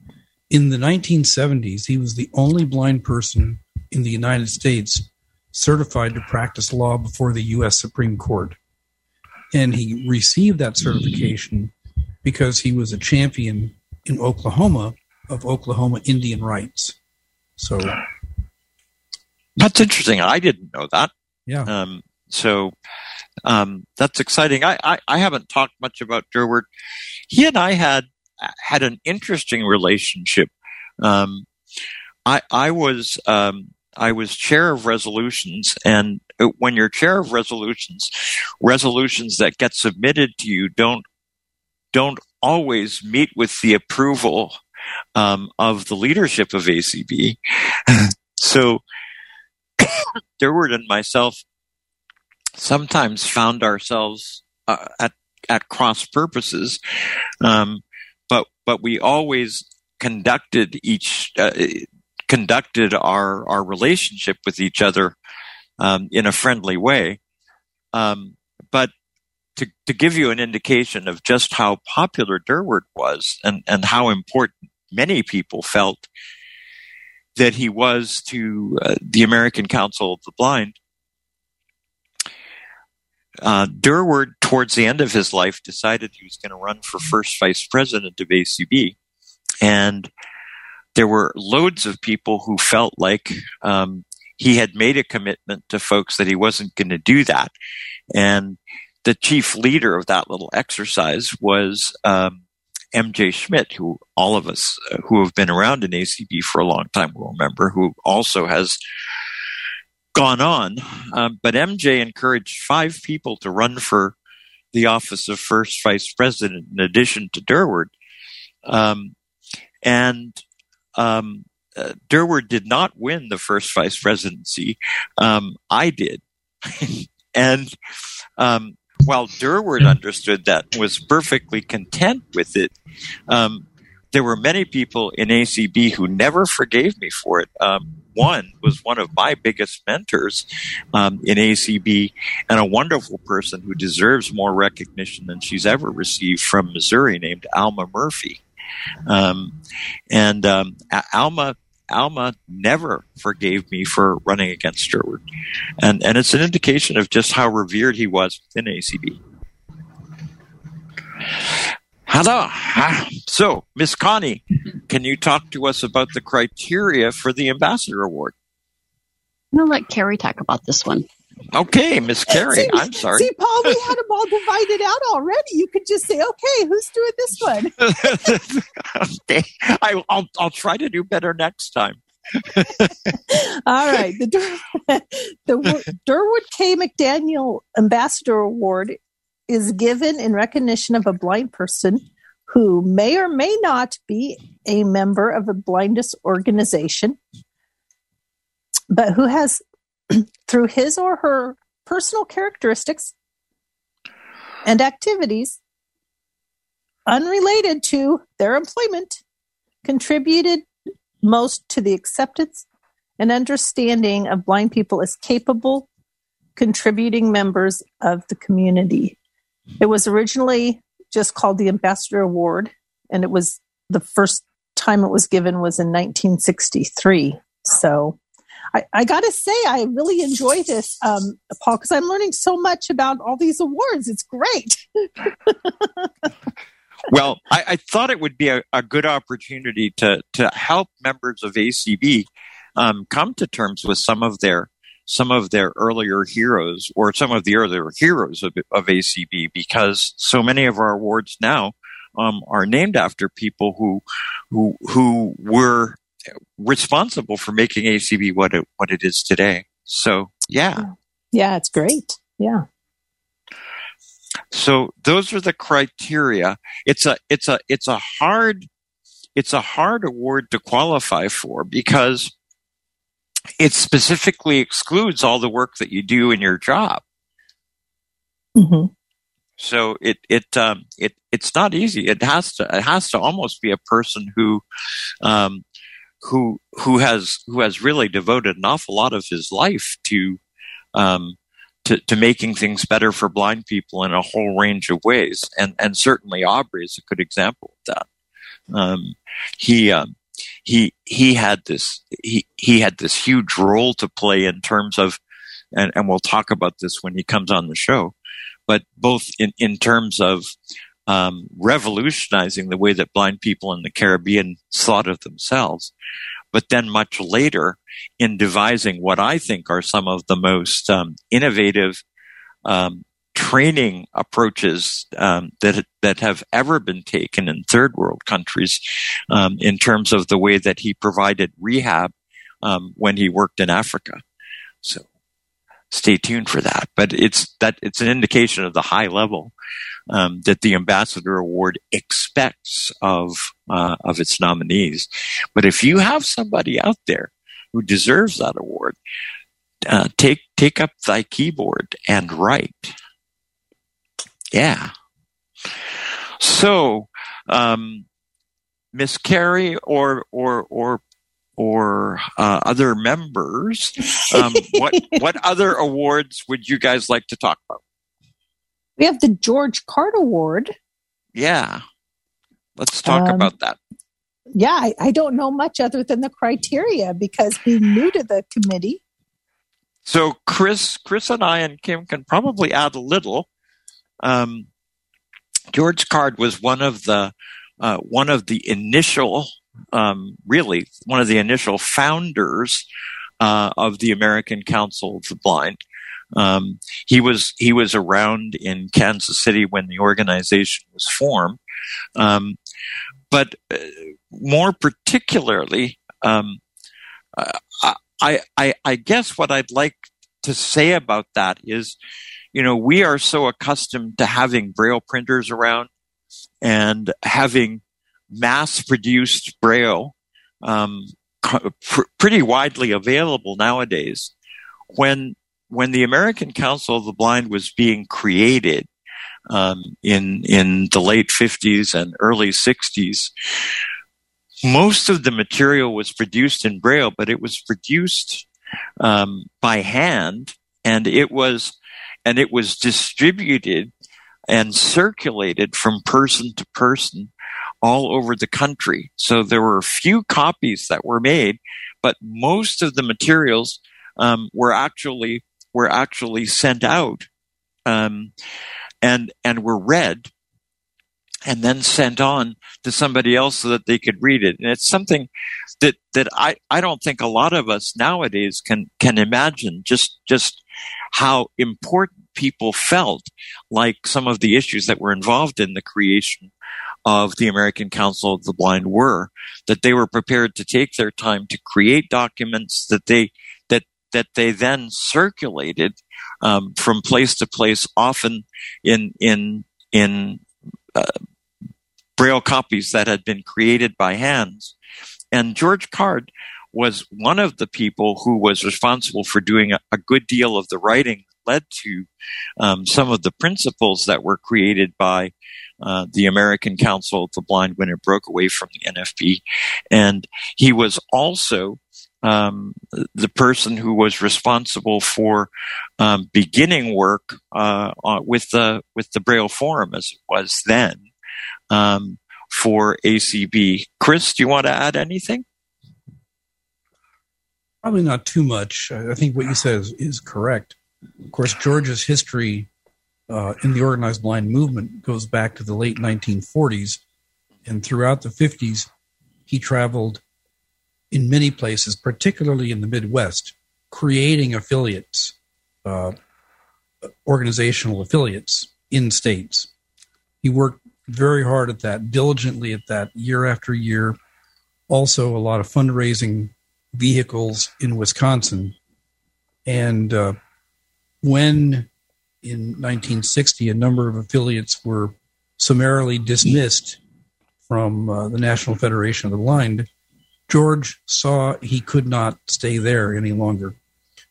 in the nineteen seventies, he was the only blind person in the United States certified to practice law before the U S Supreme Court. And he received that certification because he was a champion in Oklahoma of Oklahoma Indian rights. So that's interesting. I didn't know that. Yeah. Um, so um, that's exciting. I, I, I haven't talked much about Durward. He and I had had an interesting relationship. Um, I I was um, I was chair of resolutions, and when you're chair of resolutions, resolutions that get submitted to you don't don't always meet with the approval Um, of the leadership of A C B. So Durward and myself sometimes found ourselves uh, at at cross purposes, um, but but we always conducted each uh, conducted our our relationship with each other um, in a friendly way. Um, but To, to give you an indication of just how popular Durward was and, and how important many people felt that he was to uh, the American Council of the Blind, uh, Durward, towards the end of his life, decided he was going to run for first vice president of A C B. And there were loads of people who felt like um, he had made a commitment to folks that he wasn't going to do that. And the chief leader of that little exercise was um, M J Schmidt, who all of us uh, who have been around in A C B for a long time will remember, who also has gone on. Um, but M J encouraged five people to run for the office of first vice president in addition to Durward. Um, and um, uh, Durward did not win the first vice presidency. Um, I did. and um, While Durward understood that, was perfectly content with it, um, there were many people in A C B who never forgave me for it. Um, one was one of my biggest mentors um, in A C B, and a wonderful person who deserves more recognition than she's ever received, from Missouri, named Alma Murphy. Um, and um, Alma Alma never forgave me for running against Durward. And and it's an indication of just how revered he was within A C B. Hello. So, Miss Connie, can you talk to us about the criteria for the Ambassador Award? I'm going to let Carrie talk about this one. Okay, Miss Carrie, see, I'm sorry. See, Paul, we had them all divided out already. You could just say, okay, who's doing this one? Okay, I, I'll, I'll try to do better next time. All right. The, Dur- the Durward K. McDaniel Ambassador Award is given in recognition of a blind person who may or may not be a member of a blindness organization, but who has, through his or her personal characteristics and activities unrelated to their employment, contributed most to the acceptance and understanding of blind people as capable, contributing members of the community. It was originally just called the Ambassador Award, and it was the first time it was given was in nineteen sixty-three. So I, I got to say, I really enjoy this, um, Paul, because I'm learning so much about all these awards. It's great. Well, I, I thought it would be a, a good opportunity to, to help members of A C B um, come to terms with some of their some of their earlier heroes or some of the earlier heroes of, of A C B, because so many of our awards now um, are named after people who who who were responsible for making A C B what it, what it is today. So, yeah. Yeah, it's great. Yeah. So those are the criteria. It's a, it's a, it's a hard, it's a hard award to qualify for because it specifically excludes all the work that you do in your job. Mm-hmm. So it it um, it it's not easy. It has to it has to almost be a person who um, who who has who has really devoted an awful lot of his life to um, to, to making things better for blind people in a whole range of ways. And and certainly Aubrey is a good example of that. Um, he um, he he had this he he had this huge role to play in terms of, and, and we'll talk about this when he comes on the show. But both in, in terms of um, revolutionizing the way that blind people in the Caribbean thought of themselves, but then much later in devising what I think are some of the most um, innovative um, training approaches um, that that have ever been taken in third world countries, um, in terms of the way that he provided rehab um, when he worked in Africa. So stay tuned for that, but it's that it's an indication of the high level um, that the Ambassador Award expects of uh, of its nominees. But if you have somebody out there who deserves that award, uh, take take up thy keyboard and write. Yeah. So, um, Miss Carrie, or or or. or uh, other members, um, what what other awards would you guys like to talk about? We have the George Card Award. Yeah. Let's talk um, about that. Yeah, I, I don't know much other than the criteria because we're new to the committee. So Chris, Chris and I and Kim can probably add a little. Um, George Card was one of the uh, one of the initial Um, really, one of the initial founders uh, of the American Council of the Blind. Um, he was he was around in Kansas City when the organization was formed, um, but uh, more particularly, um, I, I I guess what I'd like to say about that is, you know, we are so accustomed to having Braille printers around and having mass-produced Braille, um, pr- pretty widely available nowadays. When when the American Council of the Blind was being created um, in in the late fifties and early sixties, most of the material was produced in Braille, but it was produced um, by hand, and it was and it was distributed and circulated from person to person all over the country. So there were a few copies that were made, but most of the materials um, were actually were actually sent out um, and and were read and then sent on to somebody else so that they could read it. And it's something that that I, I don't think a lot of us nowadays can can imagine just just how important people felt, like some of the issues that were involved in the creation of the American Council of the Blind were, that they were prepared to take their time to create documents that they that that they then circulated um, from place to place, often in in in uh, Braille copies that had been created by hands. And George Card was one of the people who was responsible for doing a, a good deal of the writing that led to um, some of the principles that were created by Uh, the American Council of the Blind when it broke away from the N F B. And he was also um, the person who was responsible for um, beginning work uh, with the with the Braille Forum, as it was then, um, for A C B. Chris, do you want to add anything? Probably not too much. I think what you said is, is correct. Of course, George's history Uh, in the organized blind movement goes back to the late nineteen forties, and throughout the fifties, he traveled in many places, particularly in the Midwest, creating affiliates, uh, organizational affiliates in states. He worked very hard at that, diligently at that, year after year. Also, a lot of fundraising vehicles in Wisconsin. And uh, when... in nineteen sixty, a number of affiliates were summarily dismissed from uh, the National Federation of the Blind, George saw he could not stay there any longer.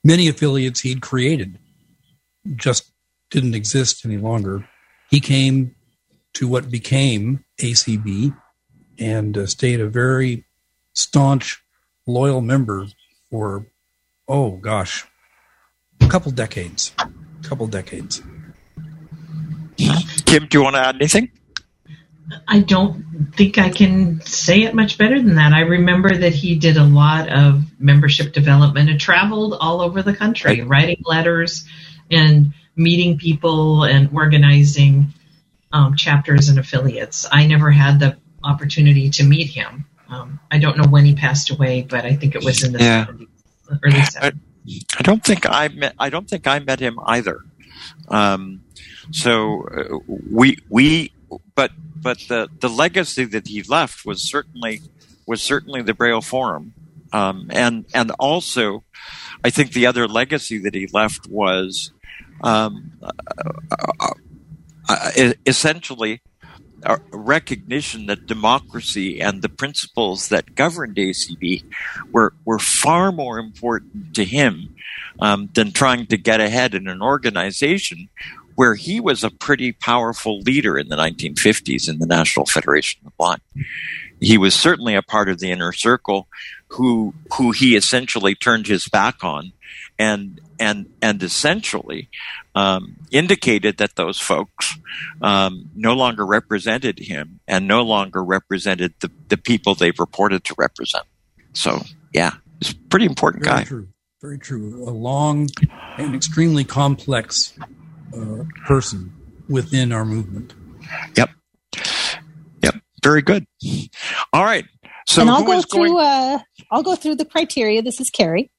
Many affiliates he'd created just didn't exist any longer. He came to what became A C B and uh, stayed a very staunch, loyal member for, oh gosh, a couple decades, a couple decades. Kim, do you want to add anything? I don't think I can say it much better than that. I remember that he did a lot of membership development and traveled all over the country, right, writing letters and meeting people and organizing um, chapters and affiliates. I never had the opportunity to meet him. Um, I don't know when he passed away, but I think it was in the yeah. seventies, early seventies. I, I don't think I met. I don't think I met him either. Um, so uh, we we but but the, the legacy that he left was certainly was certainly the Braille Forum, um, and and also I think the other legacy that he left was um, uh, uh, uh, essentially. A recognition that democracy and the principles that governed A C B were were far more important to him um, than trying to get ahead in an organization where he was a pretty powerful leader in the nineteen fifties in the National Federation of the Blind. He was certainly a part of the inner circle who who he essentially turned his back on and and and essentially um, indicated that those folks um, no longer represented him and no longer represented the, the people they reported to represent. So, yeah, he's a pretty important guy. Very true. Very true. A long and extremely complex uh, person within our movement. Yep. Yep. Very good. All right. So and I'll go through. Uh, I'll go through the criteria. This is Carrie.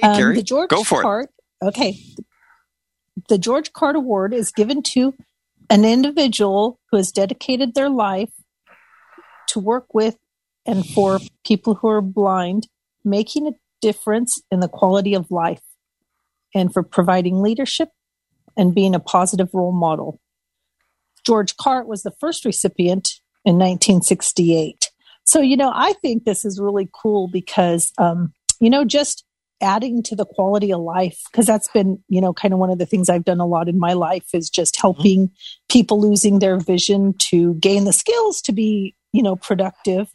Hey, um, Carrie, the George go for Cart, it. Okay. The George Cart Award is given to an individual who has dedicated their life to work with and for people who are blind, making a difference in the quality of life, and for providing leadership and being a positive role model. George Cart was the first recipient in nineteen sixty-eight. So, you know, I think this is really cool because, um, you know, just adding to the quality of life, because that's been, you know, kind of one of the things I've done a lot in my life is just helping mm-hmm. people losing their vision to gain the skills to be, you know, productive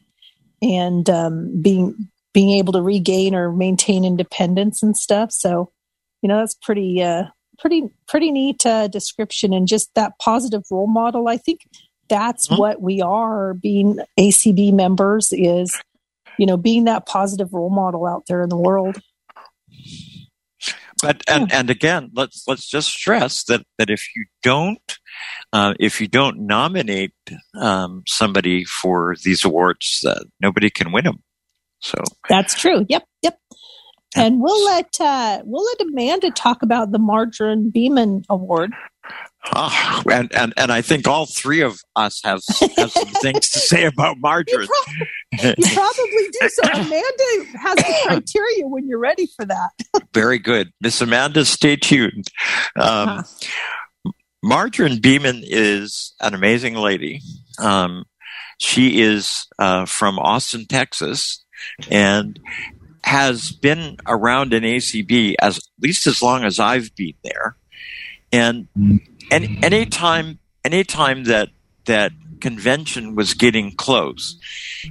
and um, being being able to regain or maintain independence and stuff. So, you know, that's pretty, uh, pretty, pretty neat uh, description, and just that positive role model, I think. That's mm-hmm. what we are, being A C B members, is, you know, being that positive role model out there in the world. But yeah. and, and again, let's let's just stress that, that if you don't uh, if you don't nominate um, somebody for these awards, uh, nobody can win them. So that's true. Yep, yep. And we'll let uh, we'll let Amanda talk about the Marjorie Beeman Award. Oh, and, and, and I think all three of us have, have some things to say about Marjorie. You, prob- you probably do. So Amanda has the criteria when you're ready for that. Very good. Miss Amanda, stay tuned. Um, uh-huh. Marjorie Beeman is an amazing lady. Um, she is uh, from Austin, Texas, and has been around in A C B as at least as long as I've been there. And any anytime anytime that that convention was getting close,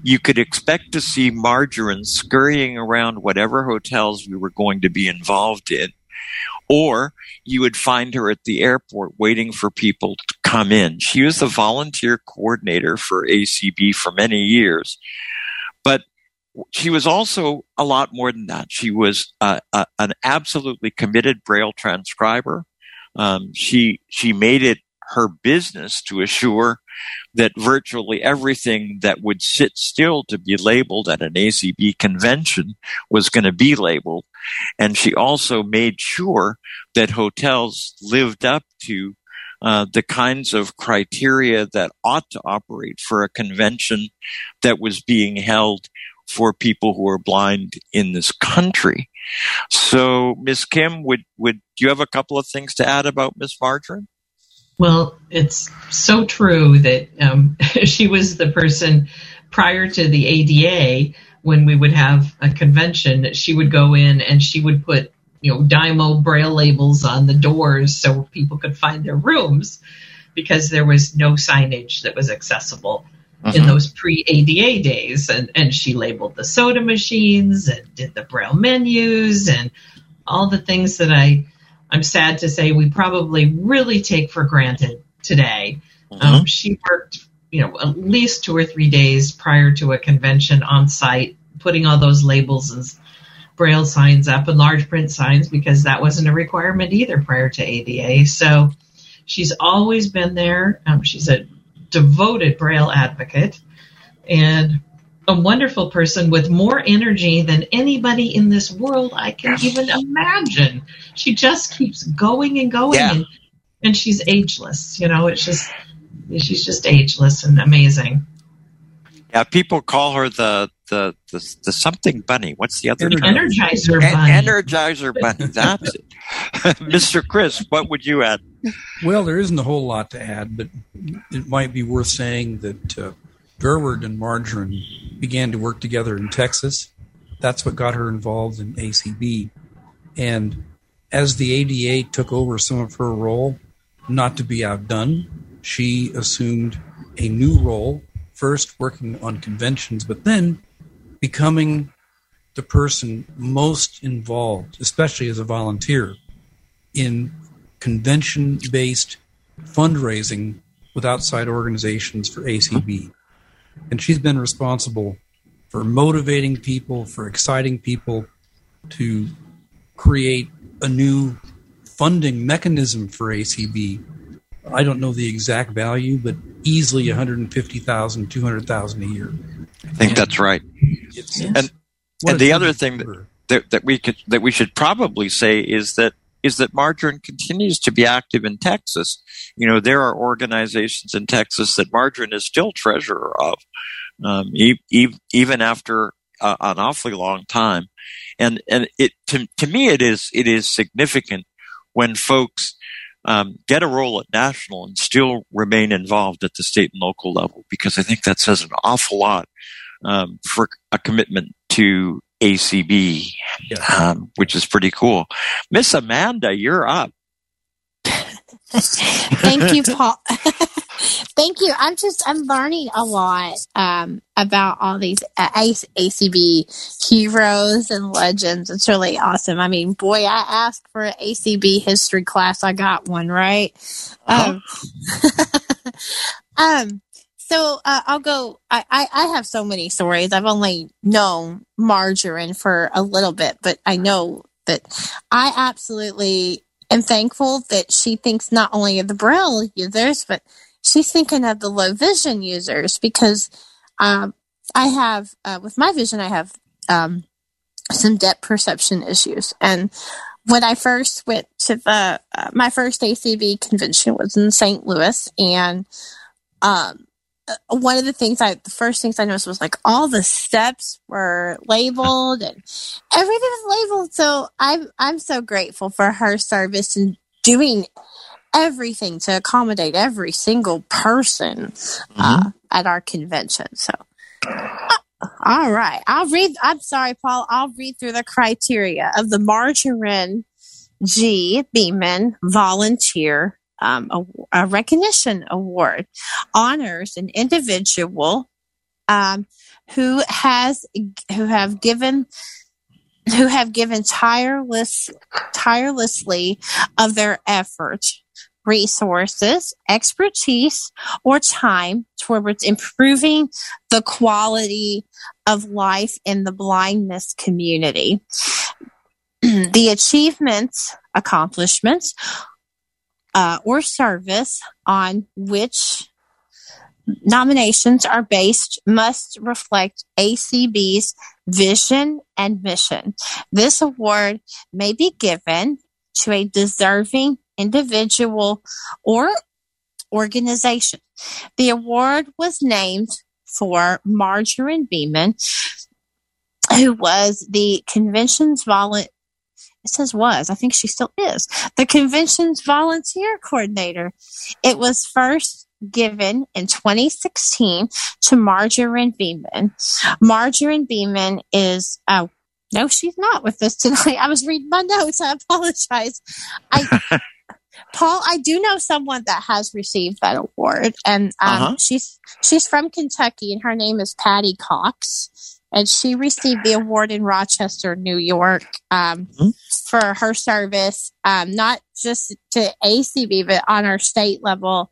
you could expect to see Marjorie scurrying around whatever hotels we were going to be involved in, or you would find her at the airport waiting for people to come in. She was the volunteer coordinator for A C B for many years, but she was also a lot more than that. She was a, a, an absolutely committed Braille transcriber. Um, she she made it her business to assure that virtually everything that would sit still to be labeled at an A C B convention was going to be labeled. And she also made sure that hotels lived up to uh, the kinds of criteria that ought to operate for a convention that was being held for people who are blind in this country. So, Miss Kim, would would do you have a couple of things to add about Miss Marjorie? Well, it's so true that um, she was the person prior to the A D A, when we would have a convention, she would go in and she would put, you know, Dymo Braille labels on the doors so people could find their rooms, because there was no signage that was accessible uh-huh. in those pre-A D A days. And, and she labeled the soda machines and did the Braille menus and all the things that I, I'm sad to say we probably really take for granted today. Uh-huh. Um, she worked, you know, at least two or three days prior to a convention on site, putting all those labels and Braille signs up and large print signs, because that wasn't a requirement either prior to A D A. So she's always been there. Um, she's a devoted Braille advocate and a wonderful person with more energy than anybody in this world I can even imagine. She just keeps going and going, yeah. and, and she's ageless. You know, it's just... She's just ageless and amazing. Yeah, people call her the the the, the something bunny. What's the other name? Energizer term? Bunny. En- Energizer bunny. That's it. Mister Chris, what would you add? Well, there isn't a whole lot to add, but it might be worth saying that uh, Durward and Marjorie began to work together in Texas. That's what got her involved in A C B. And as the A D A took over some of her role, not to be outdone, she assumed a new role, first working on conventions, but then becoming the person most involved, especially as a volunteer, in convention-based fundraising with outside organizations for A C B. And she's been responsible for motivating people, for exciting people to create a new funding mechanism for A C B. I don't know the exact value, but easily one hundred fifty thousand dollars, two hundred thousand dollars a year. I think and that's right. It's, and it's, and the other thing that, that, that we could that we should probably say is that is that Marjorie continues to be active in Texas. You know, there are organizations in Texas that Marjorie is still treasurer of, um, e- e- even after uh, an awfully long time. And and it to to me it is it is significant when folks Um, get a role at national and still remain involved at the state and local level, because I think that says an awful lot um, for a commitment to A C B, yeah. um, which is pretty cool. Miss Amanda, you're up. Thank you, Paul. Thank you. I'm just, I'm learning a lot um, about all these uh, A C B heroes and legends. It's really awesome. I mean, boy, I asked for an A C B history class. I got one, right? Um, oh. um So uh, I'll go, I, I, I have so many stories. I've only known Marjorie for a little bit, but I know that I absolutely am thankful that she thinks not only of the Braille users, but she's thinking of the low vision users, because um, I have, uh, with my vision, I have um, some depth perception issues. And when I first went to the, uh, my first A C B convention was in Saint Louis. And um, one of the things I, the first things I noticed was like all the steps were labeled and everything was labeled. So I'm, I'm so grateful for her service and doing everything to accommodate every single person uh, mm-hmm. at our convention. So, oh, all right, I'll read. I'm sorry, Paul. I'll read through the criteria of the Marjorie G. Beeman Volunteer um, a, a Recognition Award. Honors an individual um, who has who have given. who have given tireless, tirelessly of their effort, resources, expertise, or time towards improving the quality of life in the blindness community. The achievements, accomplishments, uh, or service on which nominations are based must reflect A C B's vision and mission. This award may be given to a deserving individual or organization. The award was named for Marjorie Beeman, who was the convention's volu- It says was. I think she still is. The convention's volunteer coordinator. It was first given in twenty sixteen to Marjorie Beeman. Marjorie Beeman is... Uh, no, she's not with us tonight. I was reading my notes. I apologize. I... Paul, I do know someone that has received that award, and um, uh-huh. she's she's from Kentucky, and her name is Patty Cox, and she received the award in Rochester, New York, um, mm-hmm. for her service, um, not just to A C B, but on our state level,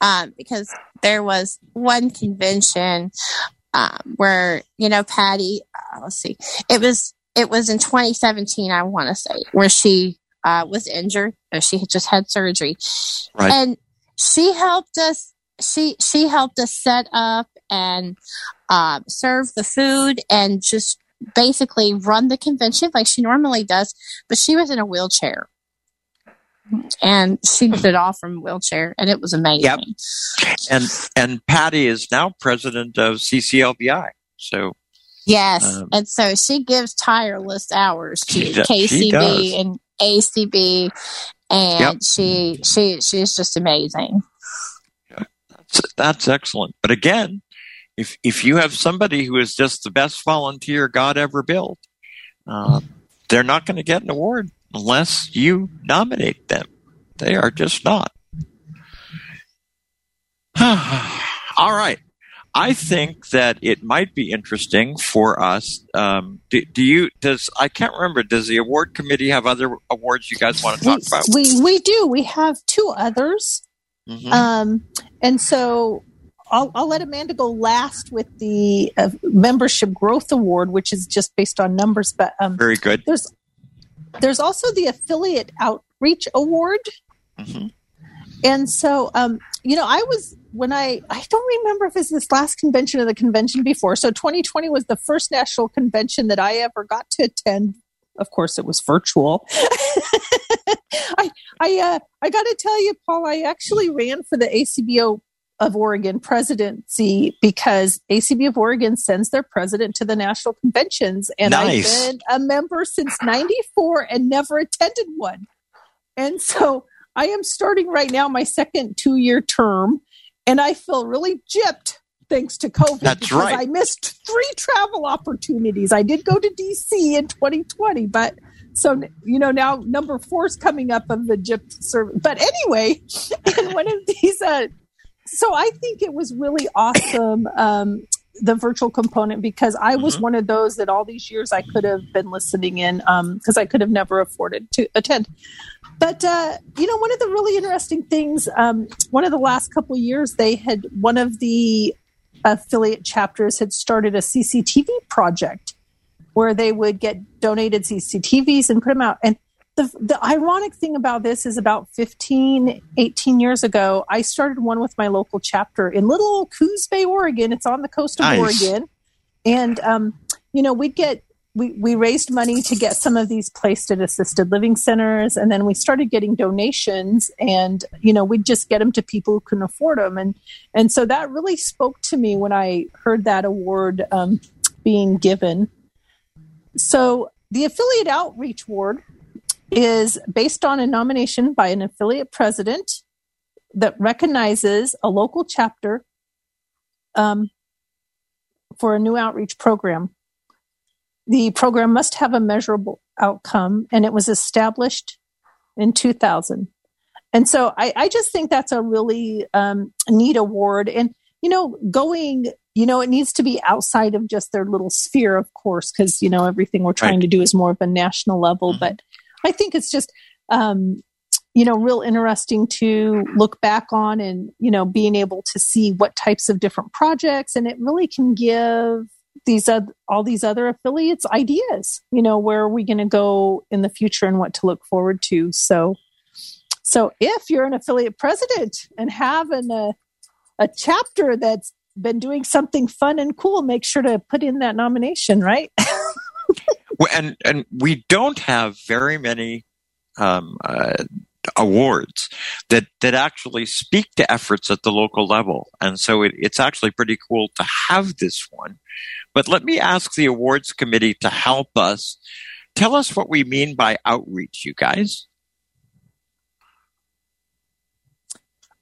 um, because there was one convention um, where, you know, Patty, uh, let's see, it was it was in twenty seventeen, I want to say, where she... Uh, was injured. She had just had surgery, right. And she helped us. She she helped us set up and uh, serve the food and just basically run the convention like she normally does. But she was in a wheelchair, and she did it all from a wheelchair, and it was amazing. Yep. And and Patty is now president of C C L B I. So. Yes, um, and so she gives tireless hours to she does, K C B and A C B, and yep. she she she's just amazing. Yeah, that's that's excellent. But again, if if you have somebody who is just the best volunteer God ever built, uh, they're not going to get an award unless you nominate them. They are just not. All right. I think that it might be interesting for us. Um, do, do you? Does I can't remember. Does the award committee have other awards you guys want to talk we, about? We we do. We have two others, mm-hmm. um, and so I'll, I'll let Amanda go last with the uh, membership growth award, which is just based on numbers. But um, very good. There's there's also the affiliate outreach award, mm-hmm. and so um, you know I was. When I, I don't remember if it's this last convention or the convention before. So twenty twenty was the first national convention that I ever got to attend. Of course, it was virtual. I I, uh, I got to tell you, Paul, I actually ran for the A C B of Oregon presidency because A C B of Oregon sends their president to the national conventions. And nice. I've been a member since ninety-four and never attended one. And so I am starting right now my second two-year term. And I feel really gypped thanks to COVID. That's because right. I missed three travel opportunities. I did go to D C in twenty twenty, but so, you know, now number four is coming up of the gypped service. But anyway, in one of these, uh, so I think it was really awesome, um, the virtual component, because I was mm-hmm. one of those that all these years I could have been listening in because um, I could have never afforded to attend. But, uh, you know, one of the really interesting things, um, one of the last couple of years, they had one of the affiliate chapters had started a C C T V project where they would get donated C C T Vs and put them out. And the, the ironic thing about this is about fifteen, eighteen years ago, I started one with my local chapter in little Coos Bay, Oregon. It's on the coast of nice. Oregon. And, um, you know, we'd get... We we raised money to get some of these placed at assisted living centers, and then we started getting donations, and you know we'd just get them to people who couldn't afford them, and and so that really spoke to me when I heard that award um, being given. So the affiliate outreach award is based on a nomination by an affiliate president that recognizes a local chapter um, for a new outreach program. The program must have a measurable outcome, and it was established in two thousand. And so I, I just think that's a really um, neat award. And, you know, going, you know, it needs to be outside of just their little sphere, of course, because, you know, everything we're trying right. to do is more of a national level. Mm-hmm. But I think it's just, um, you know, real interesting to look back on and, you know, being able to see what types of different projects, and it really can give these uh, all these other affiliates ideas, you know, where are we going to go in the future and what to look forward to. So, so if you're an affiliate president and have an, uh, a chapter that's been doing something fun and cool, make sure to put in that nomination, right? Well, and, and we don't have very many um, uh, awards that, that actually speak to efforts at the local level. And so it, it's actually pretty cool to have this one. But let me ask the awards committee to help us Tell us what we mean by outreach, you guys.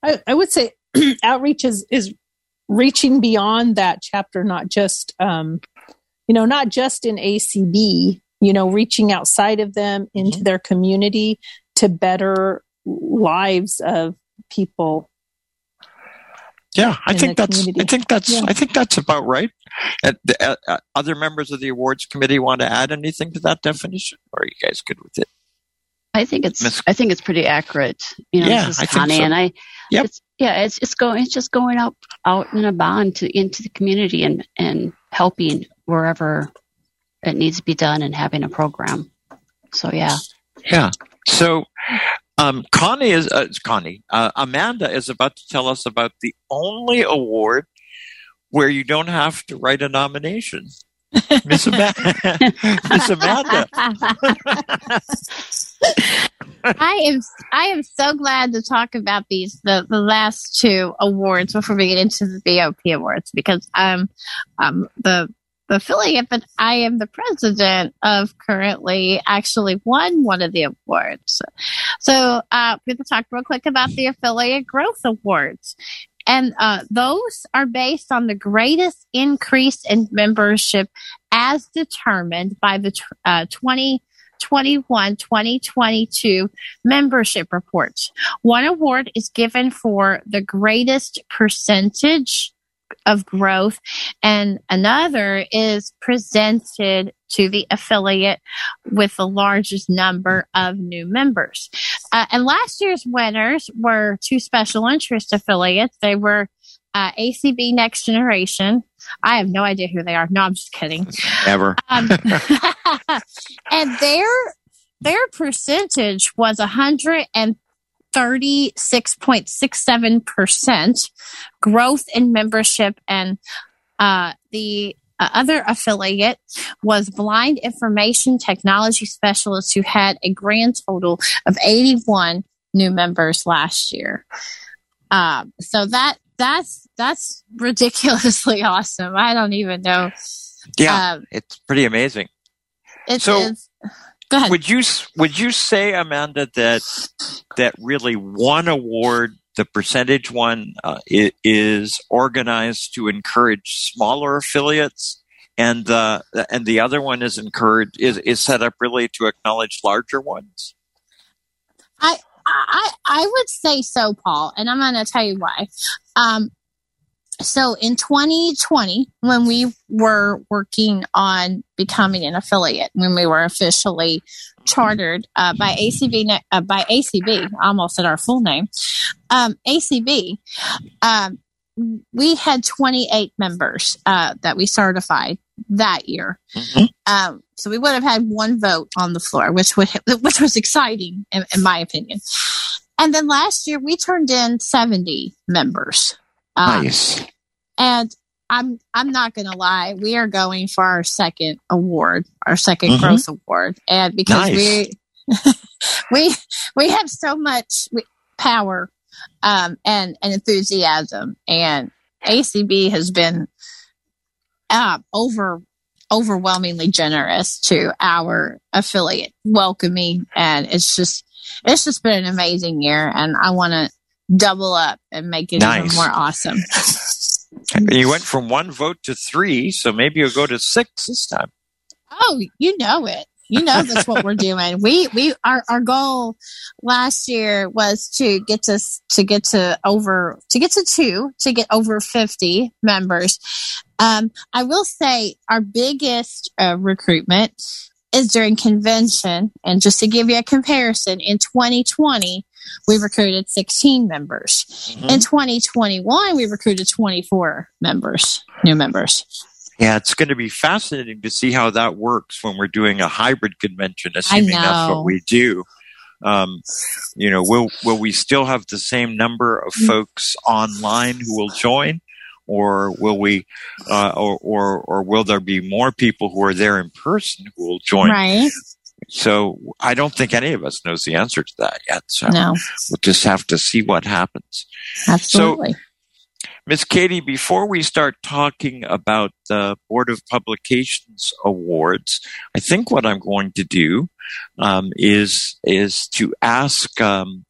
I, I would say outreach is, is reaching beyond that chapter, not just, um, you know, not just in A C B, you know, reaching outside of them into their community to better lives of people. Yeah, I think that's, I think that's, yeah. I think that's about right. Uh, uh, uh, other members of the awards committee want to add anything to that definition, or are you guys good with it? I think it's, Ms. I think it's pretty accurate. You know, yeah, this is I Connie, think so. and I, yep. it's, yeah, it's it's going, it's just going out, out and about to into the community and, and helping wherever it needs to be done and having a program. So yeah, yeah. So. Um, Connie is uh, Connie. Uh, Amanda is about to tell us about the only award where you don't have to write a nomination. Miss Amanda. Miss Amanda. I am. I am so glad to talk about these the, the last two awards before we get into the B O P awards, because um um the. The affiliate that I am the president of currently actually won one of the awards. So uh, we're going to talk real quick about the Affiliate Growth Awards. And uh, those are based on the greatest increase in membership as determined by the uh, twenty twenty-one twenty twenty-two membership reports. One award is given for the greatest percentage of growth, and another is presented to the affiliate with the largest number of new members. Uh, and last year's winners were two special interest affiliates. They were uh, A C B Next Generation. I have no idea who they are. No, I'm just kidding. Ever. Um, and their their percentage was one hundred thirty-six point six seven percent growth in membership, and uh, the uh, other affiliate was Blind Information Technology Specialists, who had a grand total of eighty-one new members last year. Uh, so that that's that's ridiculously awesome. I don't even know. Yeah, uh, it's pretty amazing. It so- is. Go ahead. Would you would you say, Amanda, that that really one award, the percentage one, uh, is organized to encourage smaller affiliates, and uh, and the other one is encouraged is, is set up really to acknowledge larger ones? I I I would say so, Paul, and I'm going to tell you why. Um, So in twenty twenty, when we were working on becoming an affiliate, when we were officially chartered uh, by A C B, uh, by A C B, almost at our full name, um, A C B, um, we had twenty-eight members uh, that we certified that year. Mm-hmm. Um, so we would have had one vote on the floor, which would which was exciting, in, in my opinion. And then last year, we turned in seventy members. Um, nice. And I'm I'm not going to lie, we are going for our second award, our second mm-hmm. growth award, and because nice. we we we have so much power um, and and enthusiasm, and A C B has been uh, over overwhelmingly generous to our affiliate welcoming, and it's just it's just been an amazing year, and I want to double up and make it nice. Even more awesome. You went from one vote to three, so maybe you'll go to six this time. Oh, you know it. You know that's what we're doing. We we our our goal last year was to get to to get to over to get to two to get over fifty members. Um, I will say our biggest uh, recruitment is during convention, and just to give you a comparison, in twenty twenty. We recruited sixteen members. Mm-hmm. In twenty twenty-one, we recruited twenty-four members, new members. Yeah, it's going to be fascinating to see how that works when we're doing a hybrid convention, assuming that's what we do. Um, you know, will will we still have the same number of folks online who will join, or will we, uh, or, or or will there be more people who are there in person who will join? Right. So I don't think any of us knows the answer to that yet. So no. We'll just have to see what happens. Absolutely. So, Miz Katie, before we start talking about the Board of Publications Awards, I think what I'm going to do um, is is to ask um,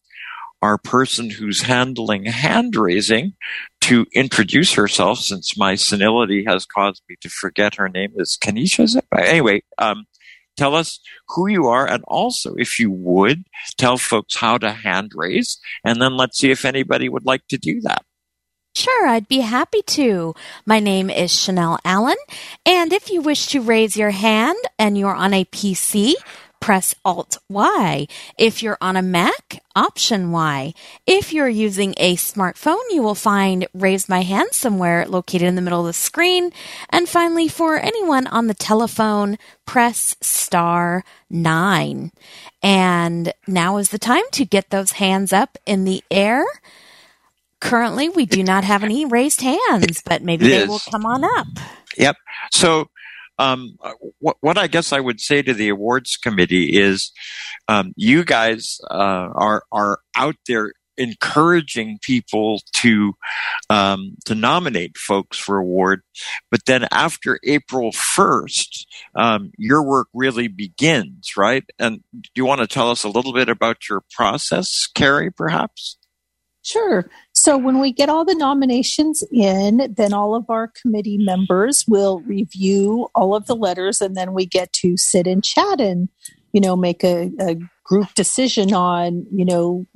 our person who's handling hand raising to introduce herself, since my senility has caused me to forget her name. Is Kanisha? Is it? Anyway, um, tell us who you are, and also, if you would, tell folks how to hand raise, and then let's see if anybody would like to do that. Sure, I'd be happy to. My name is Chanel Allen, and if you wish to raise your hand and you're on a P C, press Alt-Y. If you're on a Mac, Option-Y. If you're using a smartphone, you will find Raise My Hand somewhere located in the middle of the screen. And finally, for anyone on the telephone, press star nine. And now is the time to get those hands up in the air. Currently, we do not have any raised hands, but maybe they will come on up. Yep. So Um, what, what I guess I would say to the awards committee is um, you guys uh, are are out there encouraging people to um, to nominate folks for award, but then after April first, um, your work really begins, right? And do you want to tell us a little bit about your process, Carrie, perhaps? Sure. So when we get all the nominations in, then all of our committee members will review all of the letters, and then we get to sit and chat and, you know, make a, a group decision on, you know,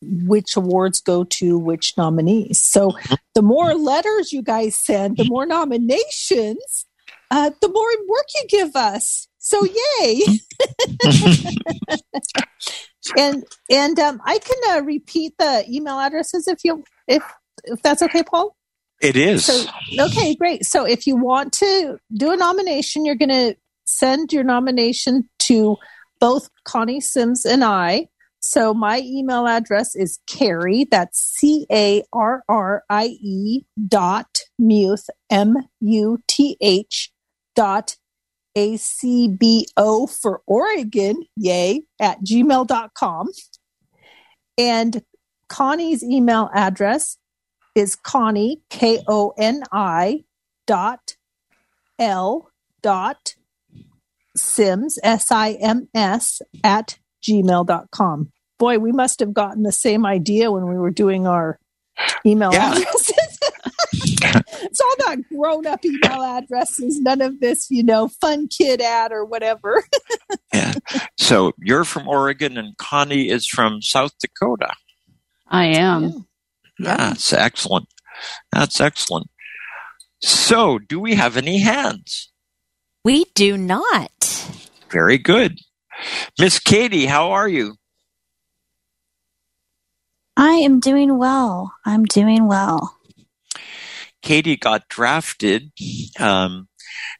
which awards go to which nominees. So the more letters you guys send, the more nominations, uh, the more work you give us. So yay. And and um, I can uh, repeat the email addresses if you if if that's okay, Paul? It is. So, okay, great. So if you want to do a nomination, you're going to send your nomination to both Connie Sims and I. So my email address is Carrie, that's C A R R I E dot Muth, M U T H dot A C B O for Oregon, yay, at gmail dot com. And Connie's email address is Connie, K O N I, dot L, dot Sims, S I M S, at gmail dot com. Boy, we must have gotten the same idea when we were doing our email yeah. addresses. It's all that grown-up email addresses, none of this, you know, fun kid ad or whatever. Yeah. So you're from Oregon, and Connie is from South Dakota. I am. Yeah. Yeah. That's excellent. That's excellent. So do we have any hands? We do not. Very good. Miss Katie, how are you? I am doing well. I'm doing well. Katie got drafted um,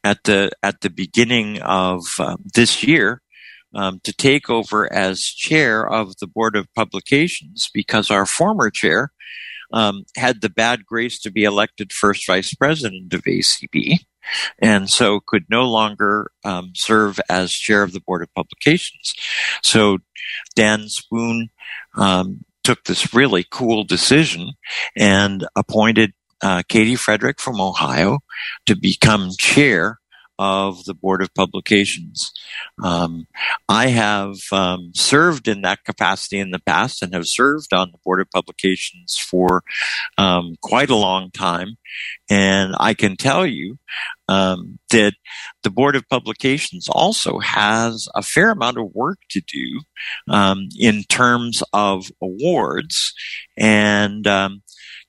at the at the beginning of uh, this year um, to take over as chair of the Board of Publications because our former chair um, had the bad grace to be elected first vice president of A C B, and so could no longer um, serve as chair of the Board of Publications. So Dan Spoon um, took this really cool decision and appointed Uh, Katie Frederick from Ohio to become chair of the Board of Publications. Um, I have um, served in that capacity in the past and have served on the Board of Publications for um, quite a long time. And I can tell you um, that the Board of Publications also has a fair amount of work to do um, in terms of awards. And um,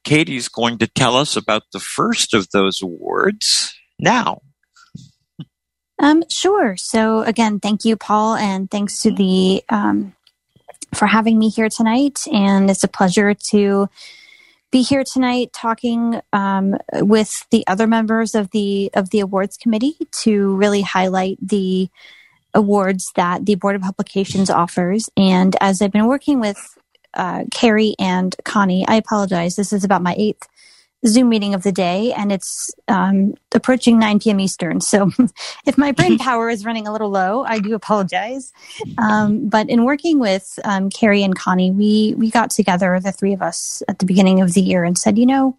Katie's going to tell us about the first of those awards now. Um, sure. So again, thank you, Paul, and thanks to the um, for having me here tonight. And it's a pleasure to be here tonight talking um, with the other members of the of the awards committee to really highlight the awards that the Board of Publications offers. And as I've been working with Uh, Carrie and Connie, I apologize. This is about my eighth Zoom meeting of the day, and it's um, approaching nine p.m. Eastern. So if my brain power is running a little low, I do apologize. Um, but in working with um, Carrie and Connie, we, we got together, the three of us, at the beginning of the year and said, you know,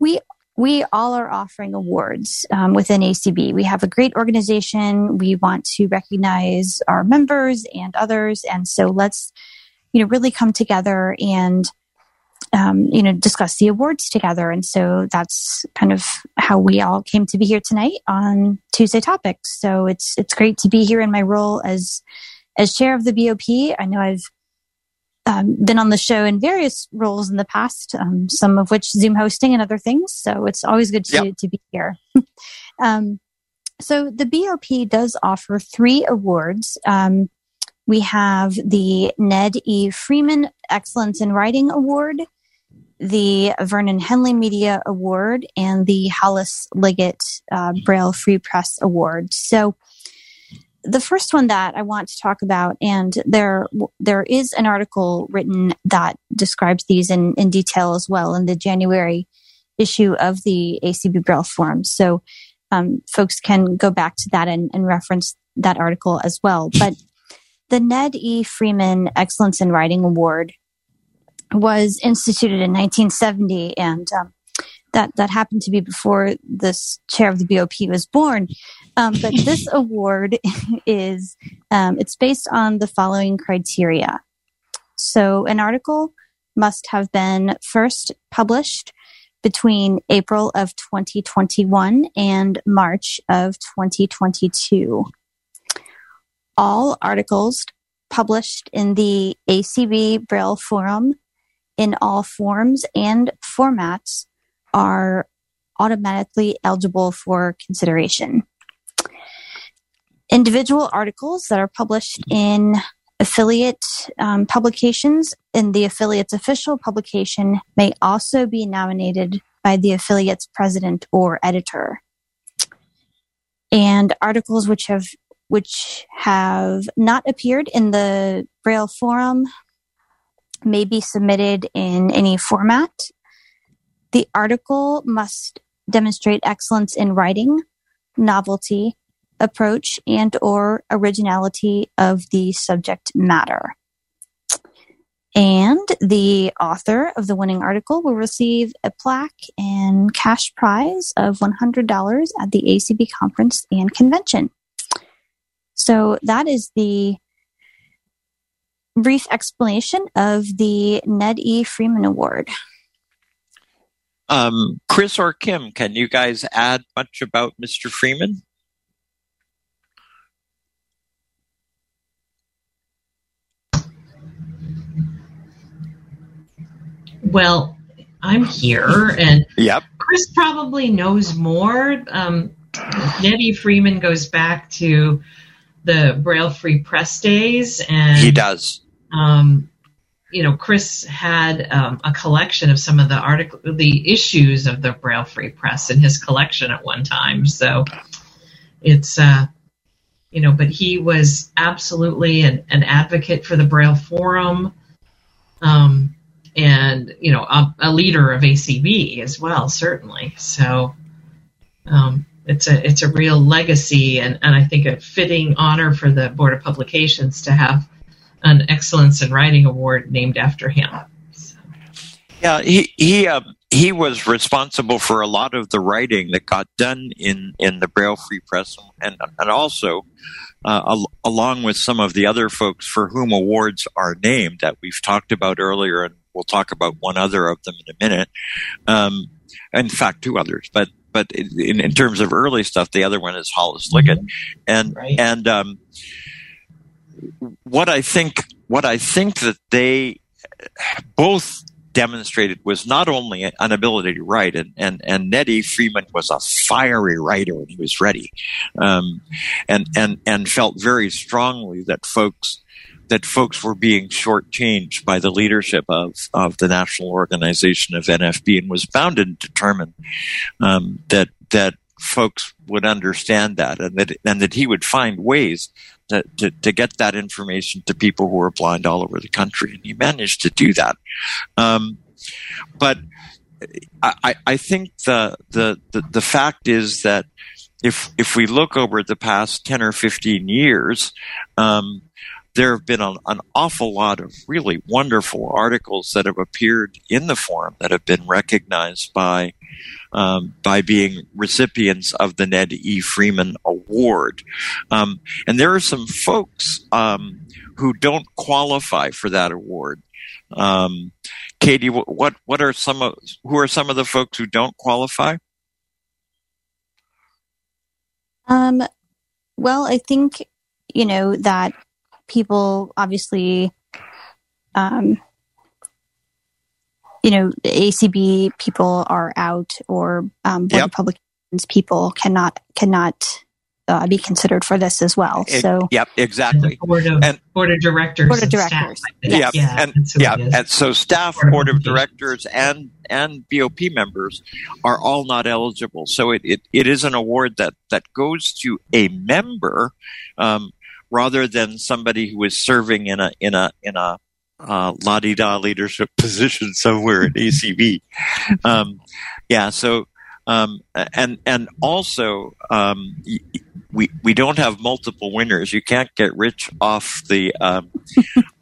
We we all are offering awards um, within A C B. We have a great organization. We want to recognize our members and others, and so let's you know really come together and um, you know discuss the awards together. And so that's kind of how we all came to be here tonight on Tuesday Topics. So it's it's great to be here in my role as as chair of the B O P. I know I've Um, been on the show in various roles in the past, um, some of which Zoom hosting and other things. So it's always good to, yep. to be here. um, so the B O P does offer three awards. Um, we have the Ned E. Freeman Excellence in Writing Award, the Vernon Henley Media Award, and the Hollis Liggett uh, Braille Free Press Award. So the first one that I want to talk about, and there there is an article written that describes these in, in detail as well in the January issue of the A C B Braille Forum. So um, folks can go back to that and, and reference that article as well. But the Ned E. Freeman Excellence in Writing Award was instituted in nineteen seventy, and um, that, that happened to be before this chair of the B O P was born. Um, but this award is, um, it's based on the following criteria. So an article must have been first published between April of twenty twenty-one and March of twenty twenty-two. All articles published in the A C B Braille Forum in all forms and formats are automatically eligible for consideration. Individual articles that are published in affiliate um, publications in the affiliate's official publication may also be nominated by the affiliate's president or editor. And articles which have which have not appeared in the Braille Forum may be submitted in any format. The article must demonstrate excellence in writing, novelty, approach, and or originality of the subject matter. And the author of the winning article will receive a plaque and cash prize of one hundred dollars at the A C B conference and convention. So that is the brief explanation of the Ned E. Freeman Award. Um, Chris or Kim, can you guys add much about Mister Freeman? Well, I'm here, and yep. Chris probably knows more. Um, Ned E. Freeman goes back to the Braille Free Press days, and he does. Um, you know, Chris had um, a collection of some of the article, the issues of the Braille Free Press in his collection at one time. So it's, uh, you know, but he was absolutely an, an advocate for the Braille Forum. Um, And, you know, a, a leader of A C B as well, certainly. So um, it's a it's a real legacy, and, and I think a fitting honor for the Board of Publications to have an Excellence in Writing Award named after him. So. Yeah, he he, uh, he was responsible for a lot of the writing that got done in, in the Braille Free Press, and, and also Uh, al- along with some of the other folks for whom awards are named that we've talked about earlier, and we'll talk about one other of them in a minute. Um, in fact, two others, but but in, in terms of early stuff, the other one is Hollis Liggett, and right. and um, what I think what I think that they both demonstrated was not only an ability to write, and, and, and Ned E. Freeman was a fiery writer when he was ready, um, and, and, and felt very strongly that folks that folks were being shortchanged by the leadership of, of the National Organization of N F B, and was bound and determined um, that that folks would understand that, and that and that he would find ways To, to, to get that information to people who are blind all over the country. And he managed to do that. Um, but I, I think the, the, the, the fact is that if, if we look over the past ten or fifteen years, um, there have been an, an awful lot of really wonderful articles that have appeared in the forum that have been recognized by um, by being recipients of the Ned E. Freeman Award. Um, and there are some folks um, who don't qualify for that award. Um, Katie, what what are some of who are some of the folks who don't qualify? Um, well, I think, you know, that people obviously, um, you know, A C B people are out, or um, Board of Publications people cannot cannot uh, be considered for this as well. It, so, yep, exactly. Board of, and, board of directors, board of directors, yeah, yeah, and yeah, and so staff, board, board of, of directors, and and B O P members are all not eligible. So it it, it is an award that that goes to a member, um, rather than somebody who is serving in a in a in a uh, la-di-da leadership position somewhere at A C B. Um, yeah, so um, and and also um, we we don't have multiple winners. You can't get rich off the um,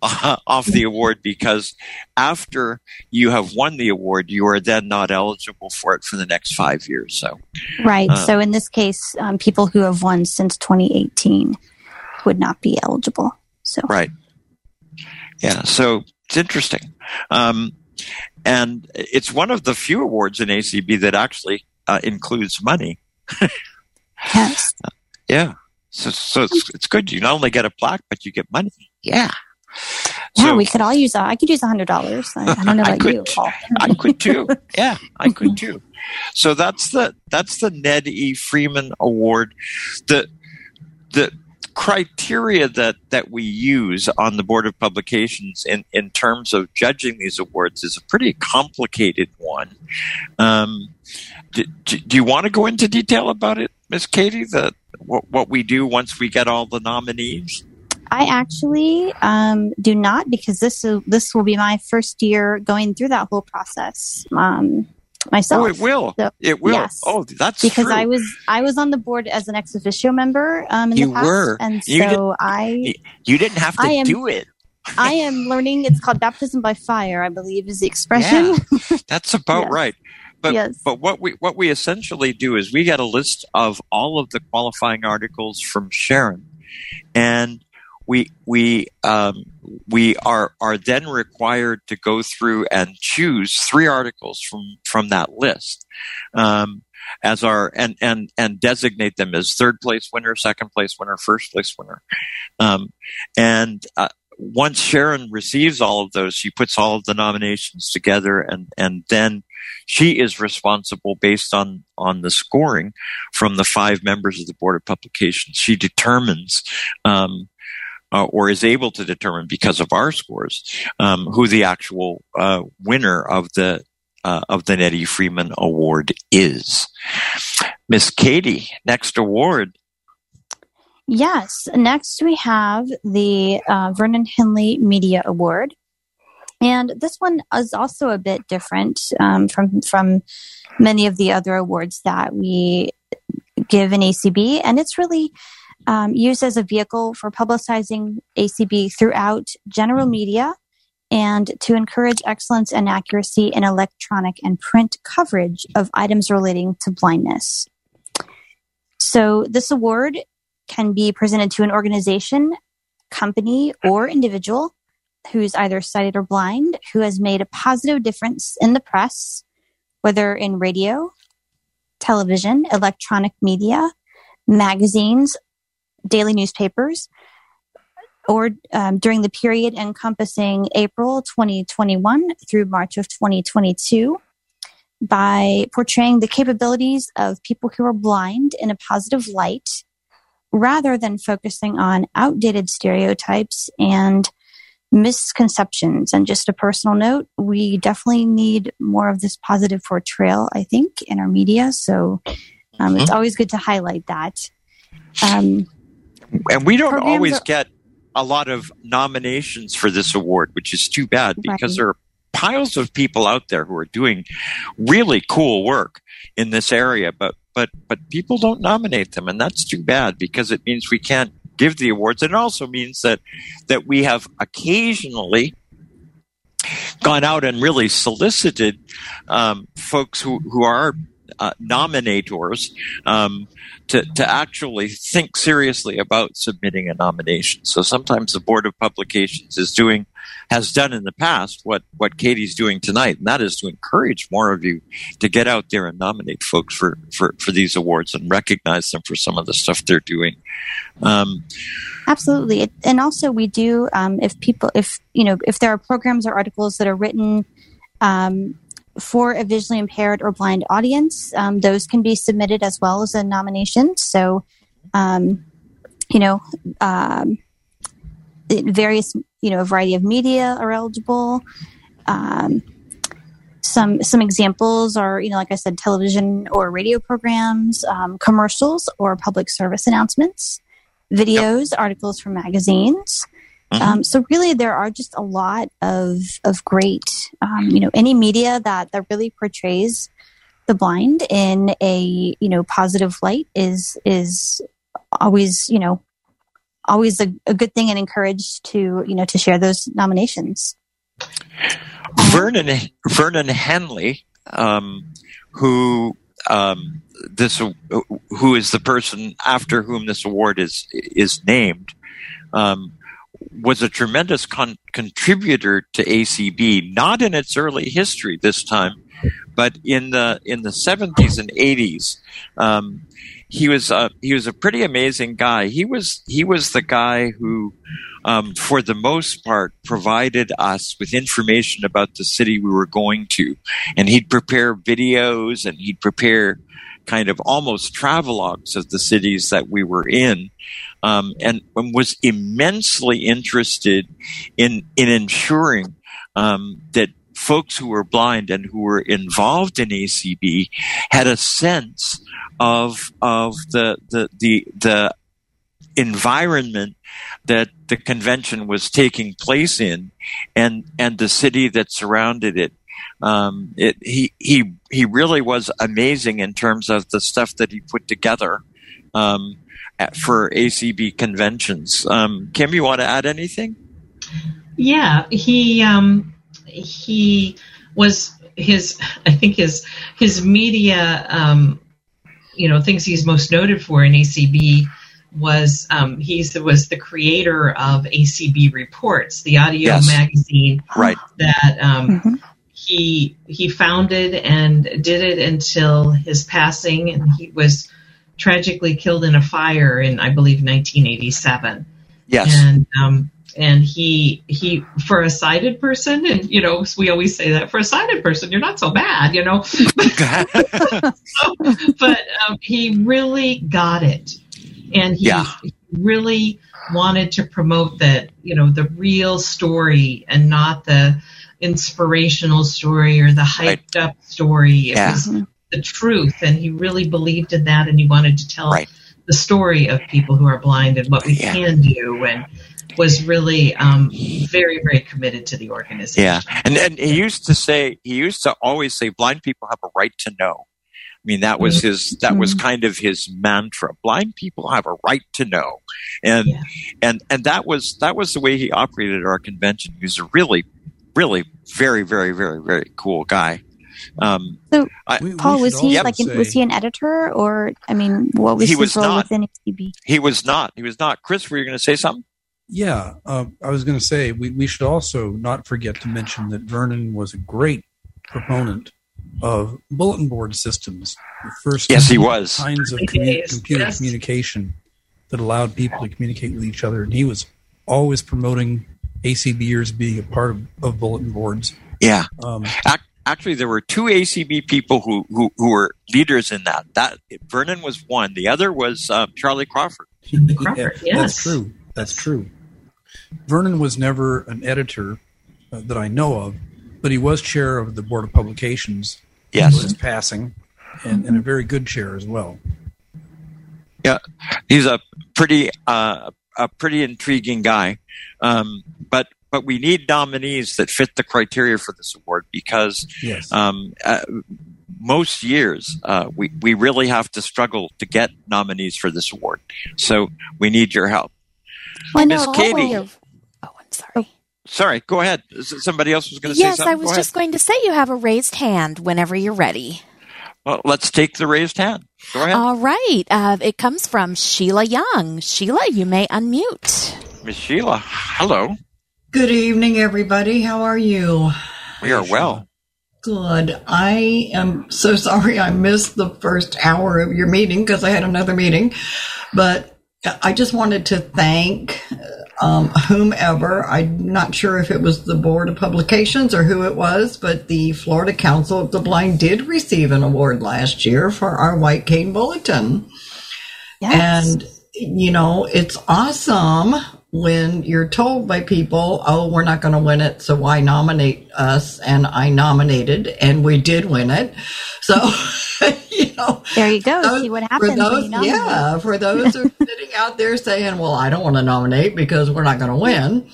uh, off the award, because after you have won the award, you are then not eligible for it for the next five years. So right. Uh, so in this case, um, people who have won since twenty eighteen would not be eligible. So right. Yeah, so it's interesting. Um, and it's one of the few awards in A C B that actually uh, includes money. Yes. Uh, yeah. So so it's, it's good. You not only get a plaque, but you get money. Yeah. Yeah, so, we could all use that. I could use one hundred dollars. I, I don't know about could, you, Paul. I could too. Yeah, I could too. So that's the that's the Ned E. Freeman Award. The the criteria that, that we use on the Board of Publications in, in terms of judging these awards is a pretty complicated one. Um, do, do you want to go into detail about it, Miss Katie, the, what, what we do once we get all the nominees? I actually um, do not, because this is, this will be my first year going through that whole process um, myself. Oh, it will. So, it will. Yes. Oh, that's because true. I was I was on the board as an ex officio member um, in you the past. Were. And you so I You didn't have to am, do it. I am learning. It's called baptism by fire, I believe, is the expression. Yeah, that's about yes. right. But yes. but what we what we essentially do is we get a list of all of the qualifying articles from Sharon, and we we um, we are are then required to go through and choose three articles from, from that list um, as our and, and and designate them as third place winner, second place winner, first place winner, um, and uh, once Sharon receives all of those, she puts all of the nominations together, and and then she is responsible based on, on the scoring from the five members of the Board of Publications. She determines. Um, Uh, or is able to determine, because of our scores, um, who the actual uh, winner of the uh, of the Ned E. Freeman Award is. Miss Katie, next award. Yes, next we have the uh, Vernon Henley Media Award, and this one is also a bit different um, from from many of the other awards that we give in A C B, and it's really. Um, used as a vehicle for publicizing A C B throughout general media and to encourage excellence and accuracy in electronic and print coverage of items relating to blindness. So this award can be presented to an organization, company, or individual who's either sighted or blind, who has made a positive difference in the press, whether in radio, television, electronic media, magazines, daily newspapers, or um, during the period encompassing April twenty twenty-one through March of twenty twenty-two, by portraying the capabilities of people who are blind in a positive light, rather than focusing on outdated stereotypes and misconceptions. And just a personal note, we definitely need more of this positive portrayal, I think, in our media. So um, mm-hmm. it's always good to highlight that. Um, And we don't always are, get a lot of nominations for this award, which is too bad, because right. there are piles of people out there who are doing really cool work in this area, but but but people don't nominate them, and that's too bad, because it means we can't give the awards, and it also means that that we have occasionally gone out and really solicited um, folks who, who are uh, nominators um, to, to actually think seriously about submitting a nomination. So sometimes the Board of Publications is doing has done in the past what, what Katie's doing tonight, and that is to encourage more of you to get out there and nominate folks for, for, for these awards and recognize them for some of the stuff they're doing. Um, Absolutely. And also we do, um, if people, if, you know, if there are programs or articles that are written um, for a visually impaired or blind audience, um, those can be submitted as well as a nomination. So, um, you know, um, various, you know, a variety of media are eligible. Um, some some examples are, you know, like I said, television or radio programs, um, commercials or public service announcements, videos, yep. articles from magazines. Mm-hmm. Um, so really there are just a lot of of great, um, you know, any media that, that really portrays the blind in a, you know, positive light is is always, you know, always a, a good thing and encouraged to, you know, to share those nominations. Vernon, Vernon Henley, um, who, um, this, who is the person after whom this award is, is named, um, was a tremendous con- contributor to A C B, not in its early history this time, but in the, in the seventies and eighties, um, He was a, he was a pretty amazing guy. He was he was the guy who, um, for the most part, provided us with information about the city we were going to, and he'd prepare videos and he'd prepare kind of almost travelogues of the cities that we were in, um, and, and was immensely interested in in ensuring um, that folks who were blind and who were involved in A C B had a sense of of the the the, the environment that the convention was taking place in, and and the city that surrounded it. Um, it he he he really was amazing in terms of the stuff that he put together um, at, for A C B conventions. Um, Kim, you want to add anything? Yeah, he. Um He was his, I think his his media, um, you know, things he's most noted for in A C B was um, he was the creator of A C B Reports, the audio yes. magazine right. that um, mm-hmm. he he founded and did it until his passing, and he was tragically killed in a fire in, I believe, nineteen eighty-seven. Yes, and. Um, And he, he, for a sighted person, and, you know, we always say that for a sighted person, you're not so bad, you know, so, but um, he really got it. And he yeah. really wanted to promote that, you know, the real story and not the inspirational story or the hyped right. up story. It yeah. was the truth. And he really believed in that. And he wanted to tell right. the story of people who are blind and what we yeah. can do. And, was really um, very, very committed to the organization. Yeah, and and he used to say, he used to always say, blind people have a right to know. I mean, that was his, that was kind of his mantra. Blind people have a right to know, and yeah. and and that was that was the way he operated at our convention. He was a really, really, very, very, very, very cool guy. Um, so, I, we, Paul, we was he like an, was he an editor, or I mean, what was he his was role not, within A C B? He was not. He was not. Chris, were you going to say something? Yeah, uh, I was going to say, we, we should also not forget to mention that Vernon was a great proponent of bulletin board systems, the first yes, he was. kinds of commu- computer yes. communication that allowed people to communicate with each other. And he was always promoting ACBers being a part of, of bulletin boards. Yeah. Um, Act- Actually, there were two A C B people who, who, who were leaders in that. That Vernon was one. The other was uh, Charlie Crawford. Crawford, yeah, yes. That's true. That's true. Vernon was never an editor uh, that I know of, but he was chair of the Board of Publications. Yes. He was passing, and, and a very good chair as well. Yeah, he's a pretty uh, a pretty intriguing guy. Um, but but we need nominees that fit the criteria for this award because yes. um, uh, most years uh, we, we really have to struggle to get nominees for this award. So we need your help. Well, Miss Katie, oh, I'm sorry. Oh, sorry, go ahead. Somebody else was going to yes, say something. Yes, I was go just ahead. going to say you have a raised hand whenever you're ready. Well, let's take the raised hand. Go ahead. All right. Uh, it comes from Sheila Young. Sheila, you may unmute. Miss Sheila, hello. Good evening, everybody. How are you? We are well. Good. I am so sorry I missed the first hour of your meeting because I had another meeting. But I just wanted to thank um, whomever. I'm not sure if it was the Board of Publications or who it was, but the Florida Council of the Blind did receive an award last year for our White Cane Bulletin. Yes. And, you know, it's awesome when you're told by people, oh, we're not going to win it, so why nominate us? And I nominated, and we did win it. So, you know. There you go. Those, See what happens. For those, when you yeah. For those who are sitting out there saying, well, I don't want to nominate because we're not going to win.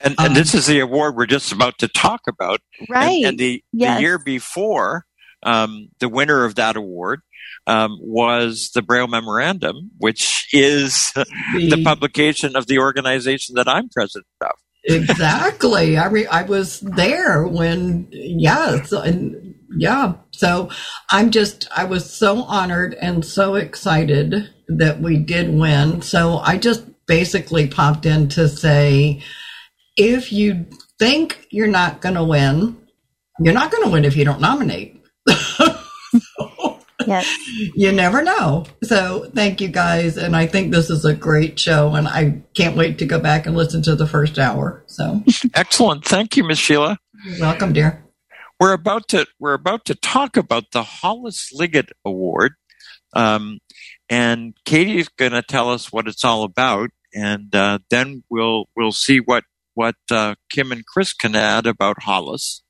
And, um, and this is the award we're just about to talk about. Right. And, and the, yes. the year before, um, the winner of that award Um, was the Braille Memorandum, which is the, the publication of the organization that I'm president of. Exactly. I re- I was there when, yeah, so, and, yeah. So I'm just, I was so honored and so excited that we did win. So I just basically popped in to say, if you think you're not going to win, you're not going to win if you don't nominate. Yes. You never know. So thank you guys. And I think this is a great show and I can't wait to go back and listen to the first hour. So excellent. Thank you, Miss Sheila. You're welcome, dear. We're about to we're about to talk about the Hollis Liggett Award. Um, and Katie's gonna tell us what it's all about, and uh, then we'll we'll see what, what uh, Kim and Chris can add about Hollis.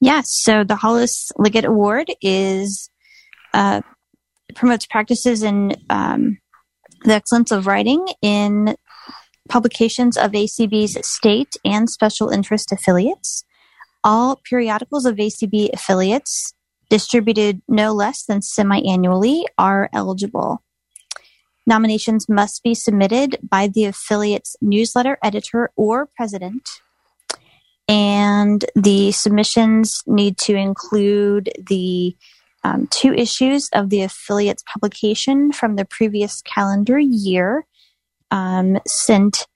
Yes, so the Hollis Liggett Award is Uh, promotes practices in um, the excellence of writing in publications of A C B's state and special interest affiliates. All periodicals of A C B affiliates, distributed no less than semi-annually, are eligible. Nominations must be submitted by the affiliate's newsletter editor or president, and the submissions need to include the Um, two issues of the affiliate's publication from the previous calendar year, um, sent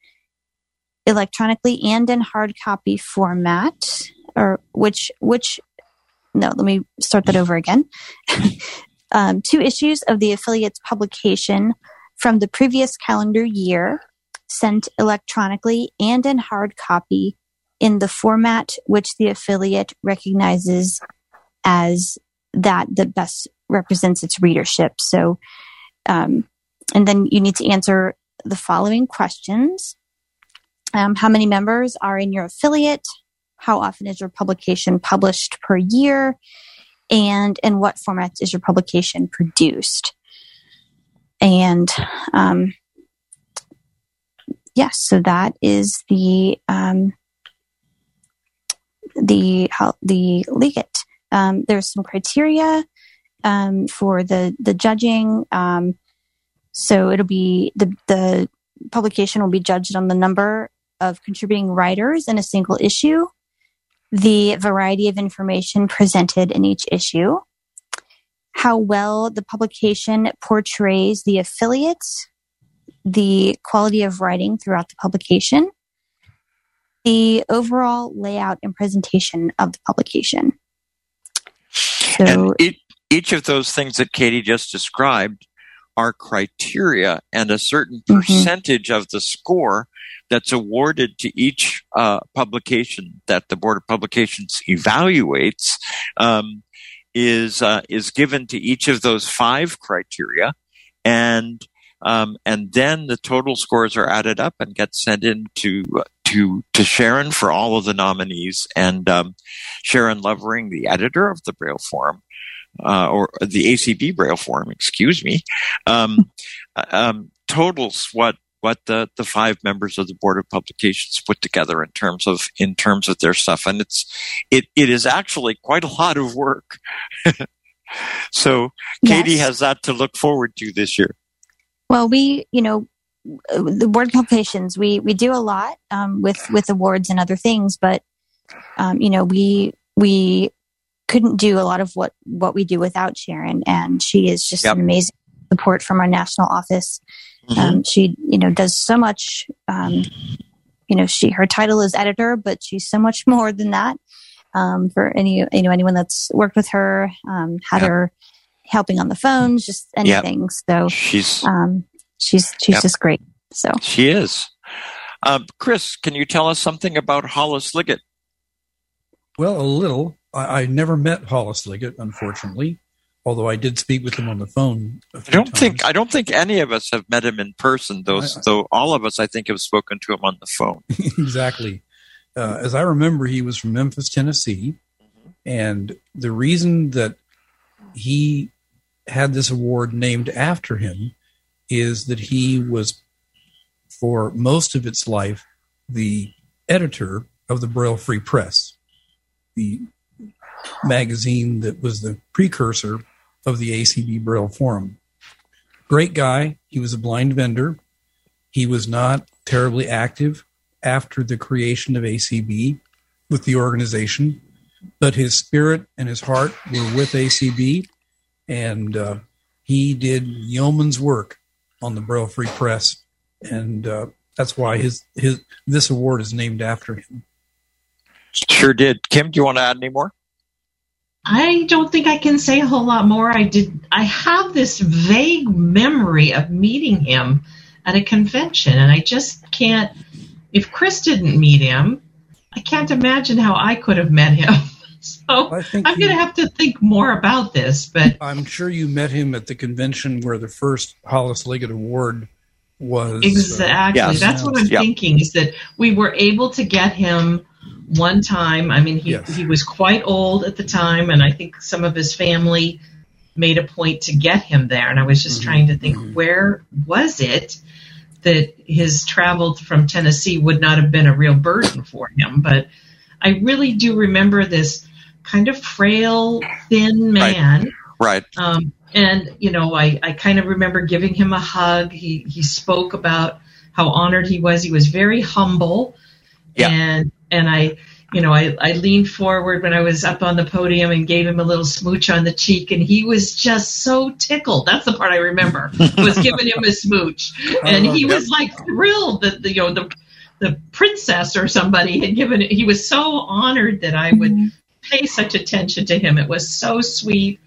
electronically and in hard copy format, or which, which, no, let me start that over again. um, two issues of the affiliate's publication from the previous calendar year, sent electronically and in hard copy in the format which the affiliate recognizes as that the best represents its readership. So, um, and then you need to answer the following questions. Um, how many members are in your affiliate? How often is your publication published per year? And in what formats is your publication produced? And, um, yes, yeah, so that is the, um, the, how, the Liggett. Um, there's some criteria um, for the the judging. Um, so it'll be the the publication will be judged on the number of contributing writers in a single issue, the variety of information presented in each issue, how well the publication portrays the affiliate, the quality of writing throughout the publication, the overall layout and presentation of the publication. So, and it, each of those things that Katie just described are criteria, and a certain percentage mm-hmm. of the score that's awarded to each uh, publication that the Board of Publications evaluates um, is uh, is given to each of those five criteria, and um, and then the total scores are added up and get sent in to uh, To, to Sharon for all of the nominees, and um, Sharon Lovering, the editor of the Braille Forum, uh, or the A C B Braille Forum, excuse me, um, um, totals what what the, the five members of the Board of Publications put together in terms of in terms of their stuff, and it's it it is actually quite a lot of work. So Katie yes. has that to look forward to this year. Well, we you know the word competitions, we, we do a lot um, with, with awards and other things, but, um, you know, we, we couldn't do a lot of what, what we do without Sharon. And she is just yep. an amazing support from our national office. Mm-hmm. Um, she, you know, does so much, um, you know, she, her title is editor, but she's so much more than that. Um, for any, you know, anyone that's worked with her, um, had yep. her helping on the phones, just anything. Yep. So she's, um, she's, she's yep. just great. So she is. Um, Chris, can you tell us something about Hollis Liggett? Well, a little. I, I never met Hollis Liggett, unfortunately, although I did speak with him on the phone. A few I don't times. think I don't think any of us have met him in person, though. I, I, though all of us, I think, have spoken to him on the phone. Exactly. Uh, as I remember, he was from Memphis, Tennessee, and the reason that he had this award named after him is that he was, for most of its life, the editor of the Braille Free Press, the magazine that was the precursor of the A C B Braille Forum. Great guy. He was a blind vendor. He was not terribly active after the creation of A C B with the organization, but his spirit and his heart were with A C B, and uh, he did yeoman's work on the Braille Free Press, and uh, that's why his, his this award is named after him. Sure did. Kim, do you want to add any more? I don't think I can say a whole lot more. I did. I have this vague memory of meeting him at a convention, and I just can't. If Chris didn't meet him, I can't imagine how I could have met him. So I'm going to have to think more about this. But I'm sure you met him at the convention where the first Hollis Liggett Award was. Exactly. Uh, yes. That's what I'm yep. thinking, is that we were able to get him one time. I mean, he, yes. he was quite old at the time, and I think some of his family made a point to get him there. And I was just mm-hmm. trying to think, mm-hmm. where was it that his travel from Tennessee would not have been a real burden for him. But I really do remember this kind of frail, thin man. Right. right. Um, and, you know, I, I kind of remember giving him a hug. He he spoke about how honored he was. He was very humble. Yeah. And, and I, you know, I, I leaned forward when I was up on the podium and gave him a little smooch on the cheek, and he was just so tickled. That's the part I remember, was giving him a smooch. And he was like thrilled that, the, you know, the the princess or somebody had given it. He was so honored that I would pay such attention to him. It was so sweet.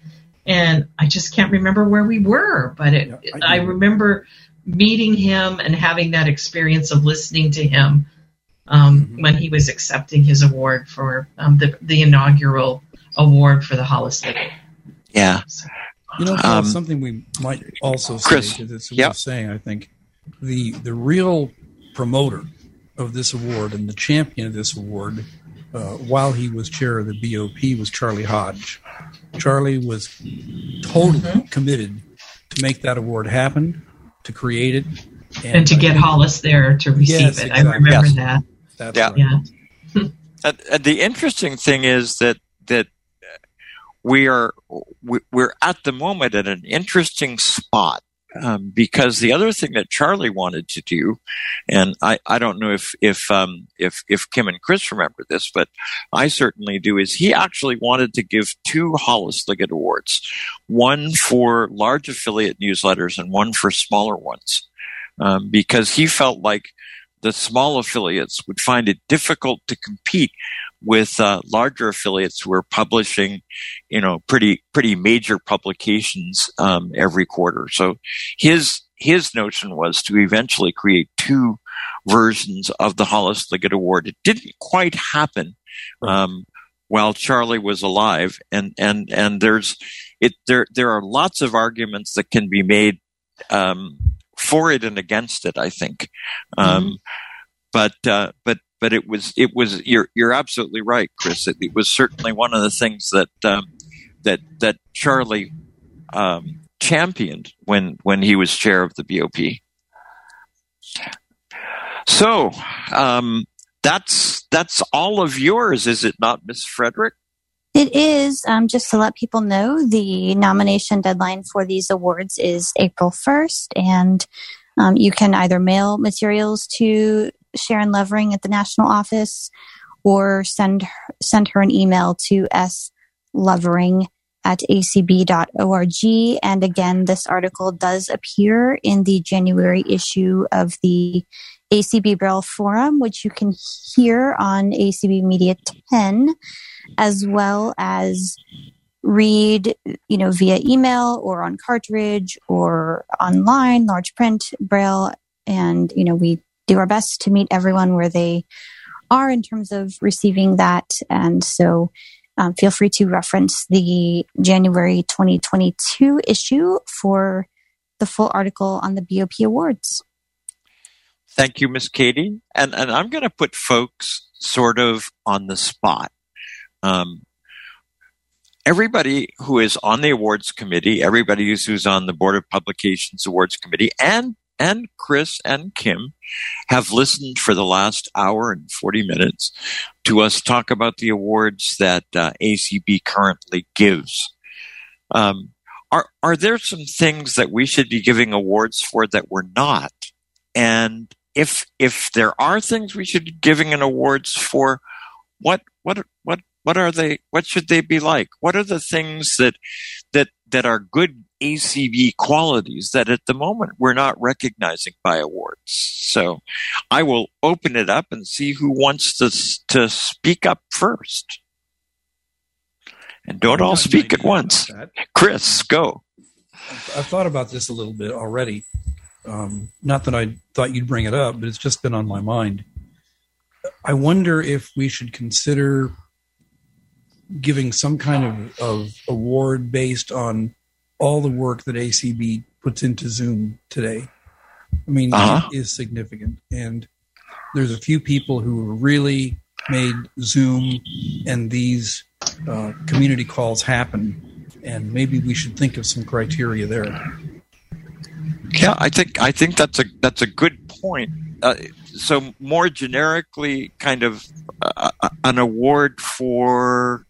And I just can't remember where we were, but it, yeah, I, I remember meeting him and having that experience of listening to him. Um, mm-hmm. when he was accepting his award for um, the, the inaugural award for the Hollis Liggett. Yeah. So, you know, um, something we might also say, Chris, because it's yep. worth saying, I think, the the real promoter of this award and the champion of this award uh, while he was chair of the B O P was Charlie Hodge. Charlie was totally mm-hmm. committed to make that award happen, to create it. And, and to I get think, Hollis there to receive yes, it. Exactly. I remember yes. that. That's yeah. Right. yeah. and, and the interesting thing is that that we are we, we're at the moment at an interesting spot um, because the other thing that Charlie wanted to do, and I, I don't know if if, um, if if Kim and Chris remember this, but I certainly do, is he actually wanted to give two Hollis Liggett awards, one for large affiliate newsletters and one for smaller ones, um, because he felt like the small affiliates would find it difficult to compete with uh, larger affiliates who are publishing, you know, pretty pretty major publications um, every quarter. So his his notion was to eventually create two versions of the Hollis Liggett Award. It didn't quite happen um, while Charlie was alive, and and and there's it there there are lots of arguments that can be made. Um, For it and against it, I think, um, mm-hmm. but uh, but but it was it was you're you're absolutely right, Chris. It, it was certainly one of the things that um, that that Charlie um, championed when when he was chair of the B O P. So um, that's that's all of yours, is it not, Miss Frederick? It is. Um, just to let people know, the nomination deadline for these awards is April first, and Um, you can either mail materials to Sharon Levering at the national office or send her, send her an email to s levering at a c b dot org. And again, this article does appear in the January issue of the A C B Braille Forum, which you can hear on A C B Media ten, as well as read, you know, via email or on cartridge or online, large print, Braille. And, you know, we do our best to meet everyone where they are in terms of receiving that. And so um, feel free to reference the January twenty twenty-two issue for the full article on the B O P awards. Thank you, Miss Katie. And and I'm going to put folks sort of on the spot. Um, everybody who is on the awards committee, everybody who's on the Board of Publications Awards Committee, and and Chris and Kim have listened for the last hour and forty minutes to us talk about the awards that uh, A C B currently gives. Um, are are there some things that we should be giving awards for that we're not? And if if there are things we should be giving an awards for, what what what what are they? What should they be like? What are the things that that that are good A C B qualities that at the moment we're not recognizing by awards? So I will open it up and see who wants to to speak up first. And don't all speak at once. Chris, go. I've thought about this a little bit already. Um, not that I thought you'd bring it up, but it's just been on my mind. I wonder if we should consider giving some kind of, of award based on all the work that A C B puts into Zoom today. I mean, uh-huh. It is significant. And there's a few people who really made Zoom and these uh, community calls happen. And maybe we should think of some criteria there. Yeah, I think I think that's a that's a good point. Uh, so more generically, kind of uh, an award for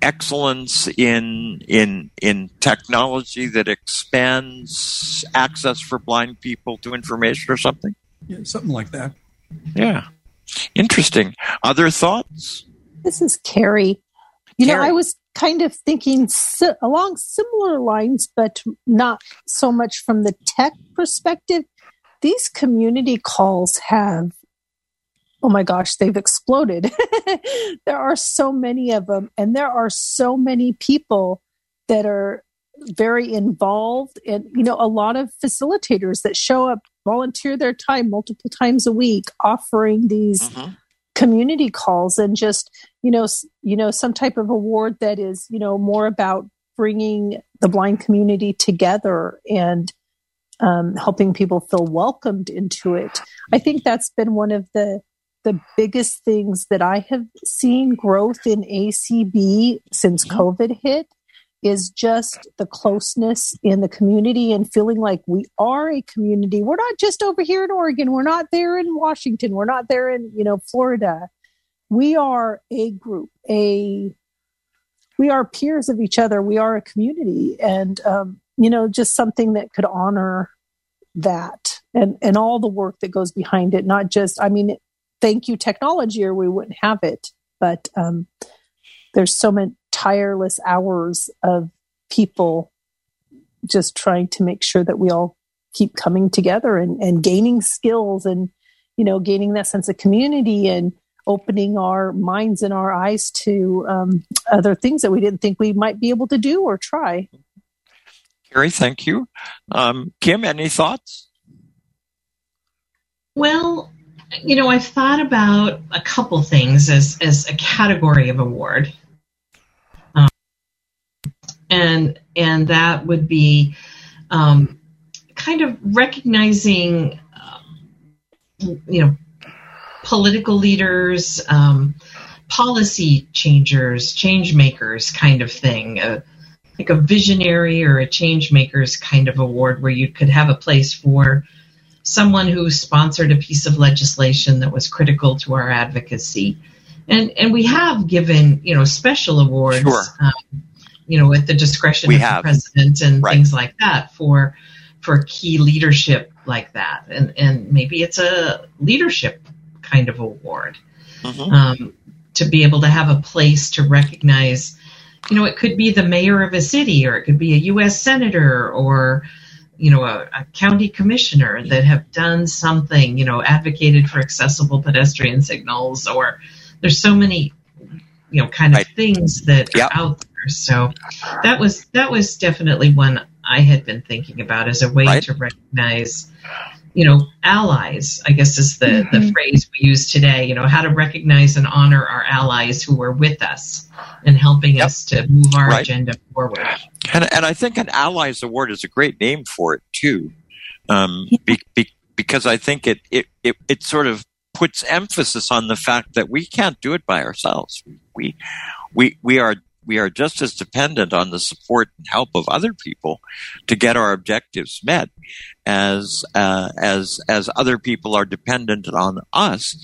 excellence in in in technology that expands access for blind people to information or something. Yeah, something like that. Yeah, interesting. Other thoughts? This is Carrie. You Carrie. know, I was. kind of thinking si- along similar lines, but not so much from the tech perspective. These community calls have, oh my gosh, they've exploded. There are so many of them, and there are so many people that are very involved. And, you know, a lot of facilitators that show up, volunteer their time multiple times a week, offering these uh-huh. community calls, and just, you know, you know, some type of award that is, you know, more about bringing the blind community together and um, helping people feel welcomed into it. I think that's been one of the the biggest things that I have seen growth in A C B since COVID hit, is just the closeness in the community and feeling like we are a community. We're not just over here in Oregon. We're not there in Washington. We're not there in, you know, Florida. We are a group, a we are peers of each other. We are a community, and um, you know, just something that could honor that and and all the work that goes behind it. Not just, I mean, thank you technology, or we wouldn't have it. But um, there's so many tireless hours of people just trying to make sure that we all keep coming together and and gaining skills and, you know, gaining that sense of community and opening our minds and our eyes to um, other things that we didn't think we might be able to do or try. Carrie, thank you. Um, Kim, any thoughts? Well, you know, I've thought about a couple things as, as a category of award. Um, and and that would be um, kind of recognizing, uh, you know, political leaders, um, policy changers, change makers kind of thing, uh, like a visionary or a change makers kind of award, where you could have a place for someone who sponsored a piece of legislation that was critical to our advocacy. And and we have given, you know, special awards, sure. um, you know, at the discretion we of have. the president and right. things like that for for key leadership like that. And, and maybe it's a leadership kind of award, mm-hmm. um, to be able to have a place to recognize, you know, it could be the mayor of a city, or it could be a U S senator, or, you know, a, a county commissioner that have done something, you know, advocated for accessible pedestrian signals, or there's so many, you know, kind of right. things that yep. are out there. So that was, that was definitely one I had been thinking about as a way right. to recognize, you know, allies, I guess is the, mm-hmm. the phrase we use today, you know, how to recognize and honor our allies who were with us and helping yep. us to move our right. agenda forward. And, and I think an Allies Award is a great name for it, too, um, be, be, because I think it, it, it, it sort of puts emphasis on the fact that we can't do it by ourselves. We we we are we are just as dependent on the support and help of other people to get our objectives met as uh, as as other people are dependent on us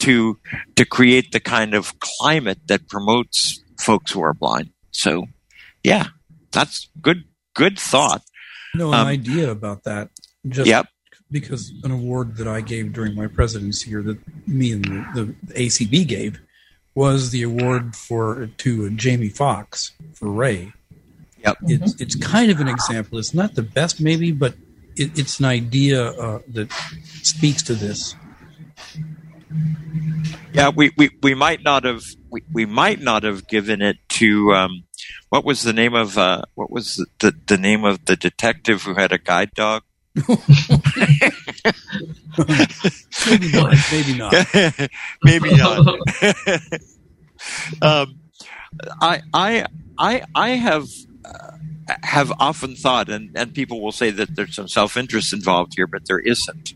to to create the kind of climate that promotes folks who are blind. So, yeah, that's good. Good thought. No, an um, idea about that. Just yep. because an award that I gave during my presidency, or that me and the, the A C B gave, was the award for to Jamie Foxx for Ray. Yep. Mm-hmm. It's it's kind of an example. It's not the best, maybe, but it, it's an idea uh, that speaks to this. Yeah, we, we, we might not have we, we might not have given it to. Um, What was the name of uh, what was the, the name of the detective who had a guide dog? Maybe not. Maybe not. Maybe not. um, I I I I have uh, have often thought, and, and people will say that there's some self-interest involved here, but there isn't,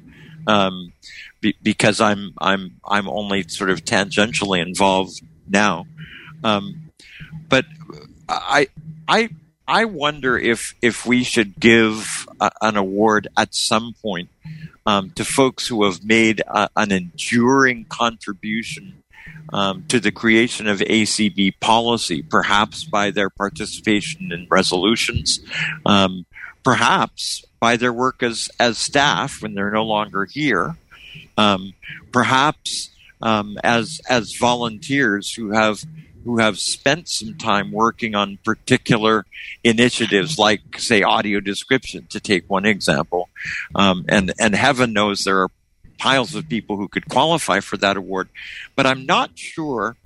um, be, because I'm I'm I'm only sort of tangentially involved now, um, but. I I I wonder if if we should give a, an award at some point um, to folks who have made a, an enduring contribution um, to the creation of A C B policy, perhaps by their participation in resolutions, um, perhaps by their work as as staff when they're no longer here, um, perhaps um, as as volunteers who have. who have spent some time working on particular initiatives like, say, audio description, to take one example. Um, and, and heaven knows there are piles of people who could qualify for that award. But I'm not sure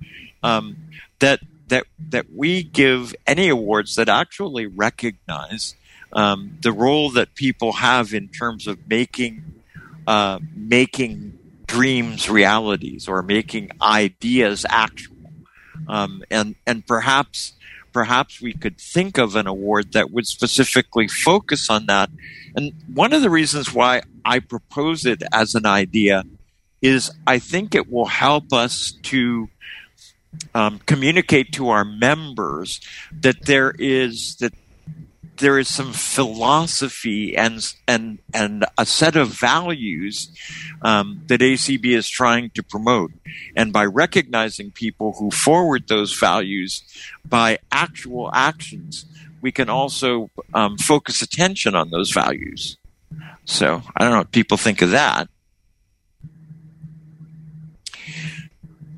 um, that, that, that we give any awards that actually recognize um, the role that people have in terms of making uh, making dreams realities, or making ideas actual. Um, and and perhaps perhaps we could think of an award that would specifically focus on that. And one of the reasons why I propose it as an idea is I think it will help us to um, communicate to our members that there is that there is some philosophy and and and a set of values um, that A C B is trying to promote. And by recognizing people who forward those values by actual actions, we can also um, focus attention on those values. So I don't know what people think of that.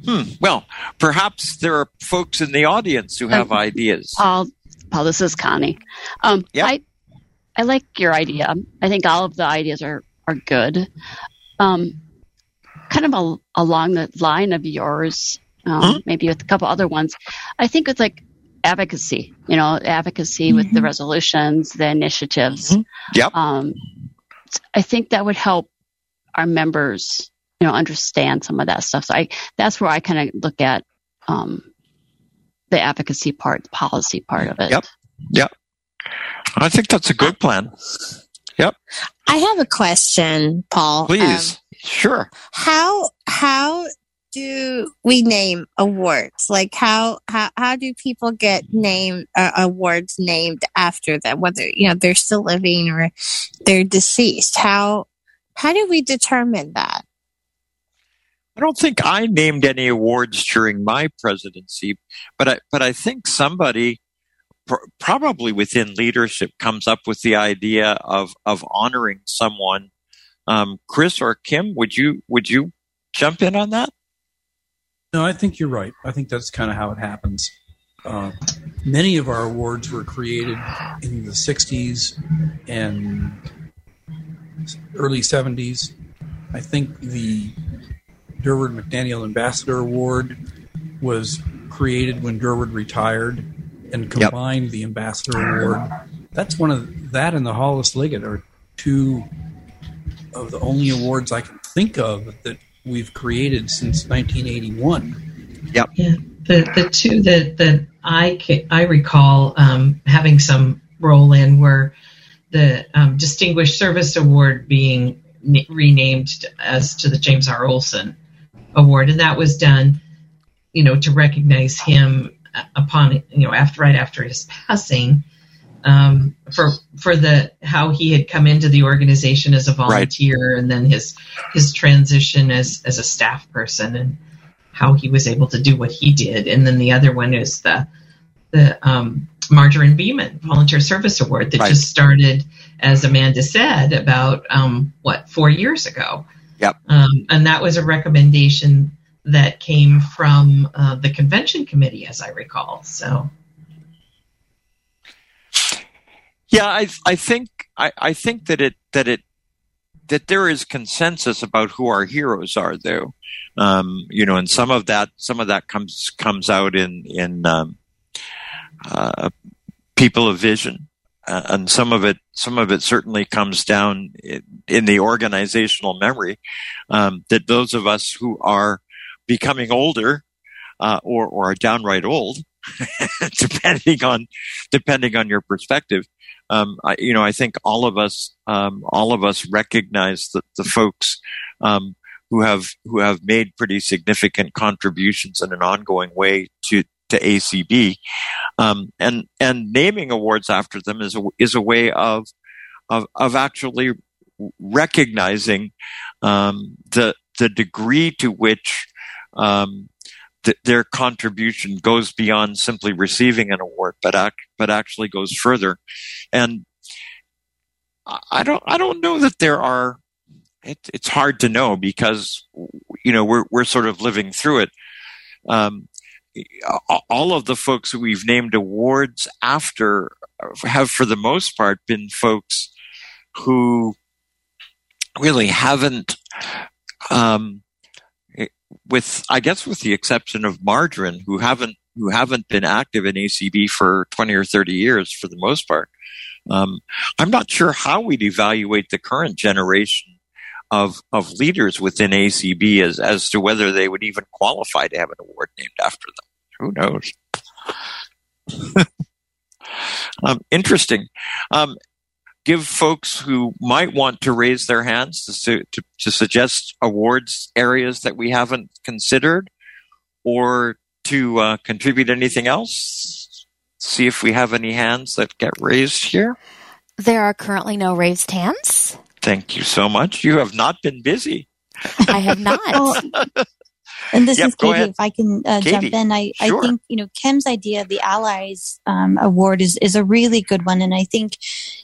Hmm. Well, perhaps there are folks in the audience who have um, ideas. I'll- Paul, this is Connie. Um, yep. I I like your idea. I think all of the ideas are, are good. Um, kind of a, along the line of yours, um, mm-hmm. maybe with a couple other ones, I think it's like advocacy, you know, advocacy mm-hmm. with the resolutions, the initiatives. Mm-hmm. Yep. Um, I think that would help our members, you know, understand some of that stuff. So I, that's where I kind of look at um the advocacy part, the policy part of it. Yep. Yep. I think that's a good plan. Yep. I have a question, Paul. Please. Um, sure. How how do we name awards? Like how how, how do people get named uh, awards named after them, whether you know they're still living or they're deceased? How how do we determine that? I don't think I named any awards during my presidency, but I, but I think somebody pr- probably within leadership comes up with the idea of of honoring someone. Um, Chris or Kim, would you would you jump in on that? No, I think you're right. I think that's kind of how it happens. Uh, many of our awards were created in the sixties and early seventies. I think the Durward McDaniel Ambassador Award was created when Durward retired and combined yep. the Ambassador Award. That's one of the, that and the Hollis Liggett are two of the only awards I can think of that we've created since nineteen eighty-one. Yep. Yeah. The the two that, that I can, I recall um, having some role in were the um, Distinguished Service Award being n- renamed as to the James R. Olson Award, and that was done, you know, to recognize him upon, you know, after right after his passing, um, for for the how he had come into the organization as a volunteer, right. and then his his transition as as a staff person and how he was able to do what he did. And then the other one is the the um, Margarine Beeman Volunteer Service Award that right. just started, as Amanda said, about, um, what, four years ago. Yep. Um, and that was a recommendation that came from uh, the convention committee, as I recall. So, yeah, I I think I, I think that it that it that there is consensus about who our heroes are, though. Um, you know, and some of that, some of that comes comes out in in um, uh, people of vision, uh, and some of it, some of it certainly comes down in, in the organizational memory um, that those of us who are becoming older, uh, or or are downright old, depending on depending on your perspective, um, I, you know, I think all of us, um, all of us recognize that the folks. Um, who have who have made pretty significant contributions in an ongoing way to to A C B, um, and and naming awards after them is a, is a way of of of actually recognizing um, the the degree to which um, th- their contribution goes beyond simply receiving an award, but act, but actually goes further. And I don't I don't know that there are. It, it's hard to know because, you know, we're we're sort of living through it. Um, all of the folks who we've named awards after have, for the most part, been folks who really haven't, um, with I guess with the exception of Margarine, who haven't who haven't been active in A C B for twenty or thirty years for the most part. Um, I'm not sure how we'd evaluate the current generation of of leaders within A C B as as to whether they would even qualify to have an award named after them. Who knows? um, interesting. Um, give folks who might want to raise their hands to, su- to to suggest awards areas that we haven't considered, or to uh, contribute anything else. See if we have any hands that get raised here. There are currently no raised hands. Thank you so much. You have not been busy. I have not. Oh, and this yep, is Katie. If I can uh, Katie, jump in, I, sure. I think you know Kim's idea of the Allies um, Award is, is a really good one, and I think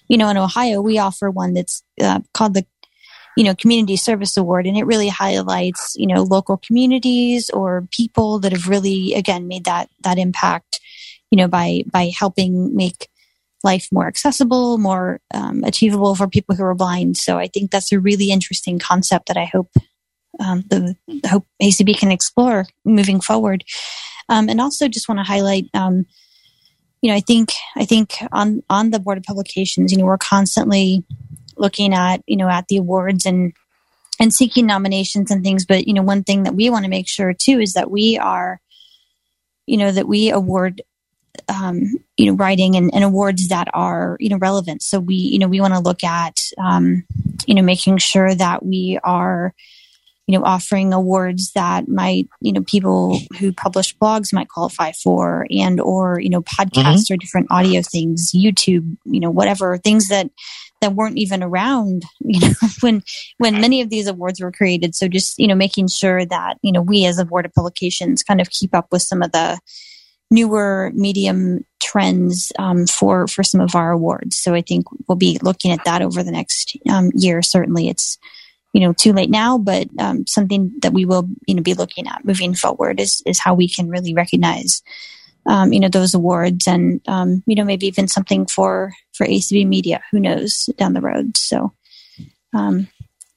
you know in Ohio we offer one that's uh, called the you know Community Service Award, and it really highlights you know local communities or people that have really again made that that impact, you know by by helping make life more accessible, more um, achievable for people who are blind. So I think that's a really interesting concept that I hope um, the hope A C B can explore moving forward. Um, and also, just want to highlight, um, you know, I think I think on on the Board of Publications, you know, we're constantly looking at you know at the awards and and seeking nominations and things. But you know, one thing that we want to make sure too is that we are, you know, that we award. Um, you know, writing and, and awards that are, you know, relevant. So we, you know, we want to look at, um, you know, making sure that we are, you know, offering awards that might, you know, people who publish blogs might qualify for and, or, you know, podcasts mm-hmm. or different audio things, YouTube, you know, whatever things that, that weren't even around, you know, when, when many of these awards were created. So just, you know, making sure that, you know, we as a Board of Publications kind of keep up with some of the, newer medium trends um, for, for some of our awards. So I think we'll be looking at that over the next um, year. Certainly it's, you know, too late now, but um, something that we will, you know, be looking at moving forward is, is how we can really recognize, um, you know, those awards and, um, you know, maybe even something for, for A C B Media, who knows, down the road. So um,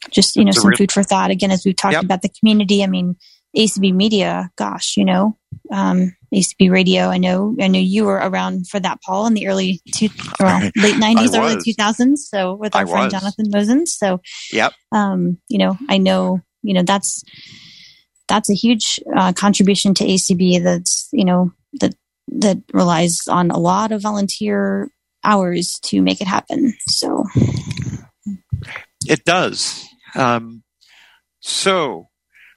just, you know, some food for thought. Again, as we've talked yep. about the community, I mean, A C B Media, gosh, you know, um, A C B Radio. I know, I know you were around for that, Paul, in the early two, well, late nineties, early two thousands. So with our I friend was. Jonathan Mosins. So, yep. um, you know, I know, you know, that's, that's a huge uh, contribution to A C B. That's, you know, that, that relies on a lot of volunteer hours to make it happen. So it does. Um, so,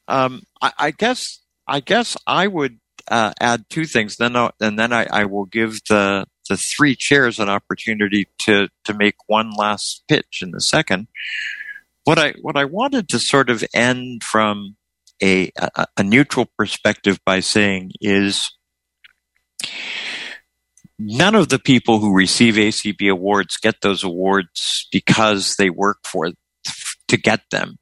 Um, I, I guess I guess I would uh, add two things, then I'll, and then I, I will give the the three chairs an opportunity to, to make one last pitch in a second. What I what I wanted to sort of end from a a, a neutral perspective by saying is none of the people who receive A C B awards get those awards because they work for to get them.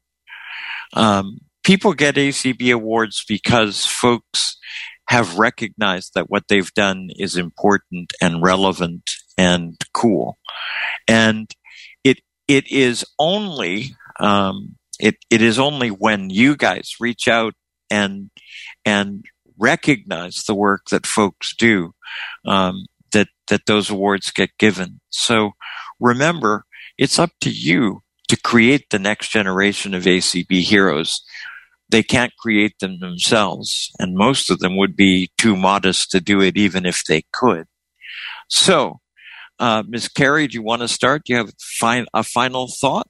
Um, People get A C B awards because folks have recognized that what they've done is important and relevant and cool. And it it is only um, it it is only when you guys reach out and and recognize the work that folks do um, that that those awards get given. So remember, it's up to you to create the next generation of A C B heroes. They can't create them themselves, and most of them would be too modest to do it even if they could. So, uh, Miz Carrie, do you want to start? Do you have fin- a final thought?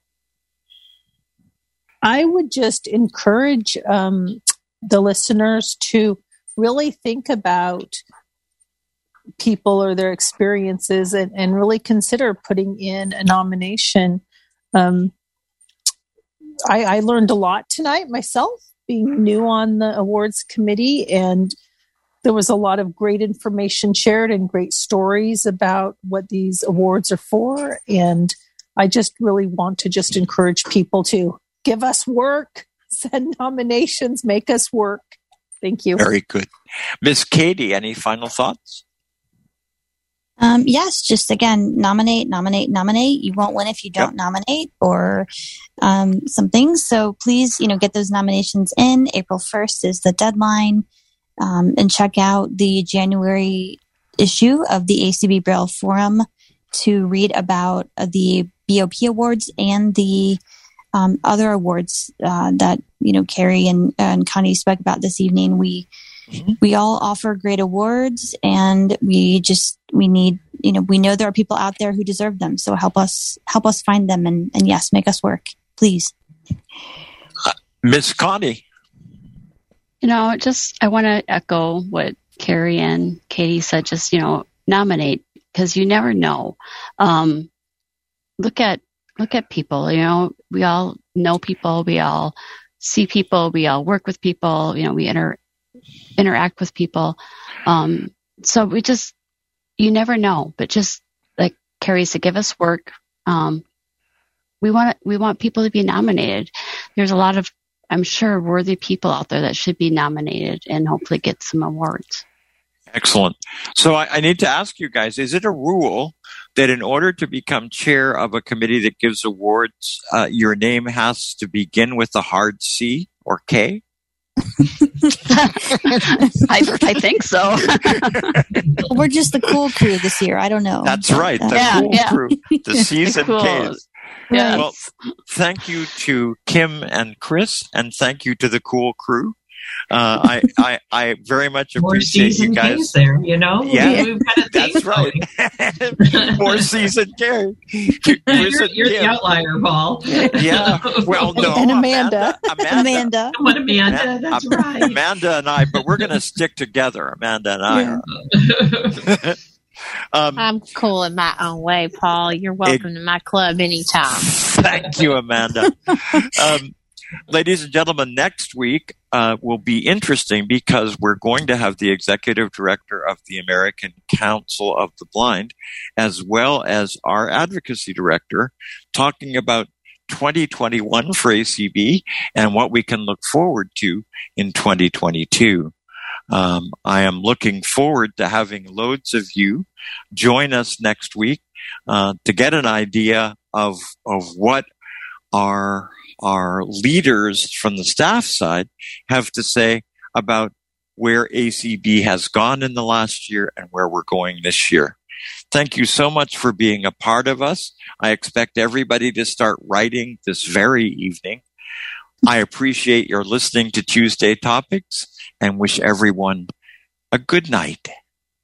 I would just encourage um, the listeners to really think about people or their experiences and, and really consider putting in a nomination. Um, I, I learned a lot tonight myself, being new on the awards committee, and there was a lot of great information shared and great stories about what these awards are for. And I just really want to just encourage people to give us work, send nominations, make us work. Thank you. Very good. Miss Katie, any final thoughts? Um, yes, just again, nominate, nominate, nominate. You won't win if you don't yep. nominate or um, something. So please, you know, get those nominations in. April first is the deadline. Um, and check out the January issue of the A C B Braille Forum to read about uh, the B O P awards and the um, other awards uh, that, you know, Carrie and, and Connie spoke about this evening. We Mm-hmm. We all offer great awards, and we just, we need, you know, we know there are people out there who deserve them. So help us, help us find them. And, and yes, make us work, please. Uh, Miz Connie. You know, just, I want to echo what Carrie and Katie said, just, you know, nominate, because you never know. Um, look at, look at people, you know, we all know people, we all see people, we all work with people, you know, we enter. interact with people. Um, so we just, you never know, but just like Carrie said, give us work. Um, we want, we want people to be nominated. There's a lot of, I'm sure, worthy people out there that should be nominated and hopefully get some awards. Excellent. So I, I need to ask you guys, is it a rule that in order to become chair of a committee that gives awards, uh, your name has to begin with a hard C or K? I, I think so. We're just the cool crew this year. I don't know. That's right. The yeah, cool yeah. crew. The C's and cool. K's. Yes. Well, thank you to Kim and Chris, and thank you to the cool crew. Uh, I, I, I very much appreciate you guys. More C's and K's there, you know? Yeah, we've got a that's right. More C's and K's. You're, you're the outlier, Paul. Yeah. Well, no. And Amanda. Amanda. Amanda. Amanda. Amanda. That's right. Amanda and I, but we're going to stick together, Amanda and I. Yeah. Um, I'm cool in my own way, Paul. You're welcome it, to my club anytime. Thank you, Amanda. um, Ladies and gentlemen, next week uh, will be interesting because we're going to have the executive director of the American Council of the Blind, as well as our advocacy director, talking about twenty twenty-one for A C B and what we can look forward to in twenty twenty-two. Um, I am looking forward to having loads of you join us next week uh, to get an idea of of what our our leaders from the staff side have to say about where A C B has gone in the last year and where we're going this year. Thank you so much for being a part of us. I expect everybody to start writing this very evening. I appreciate your listening to Tuesday Topics and wish everyone a good night.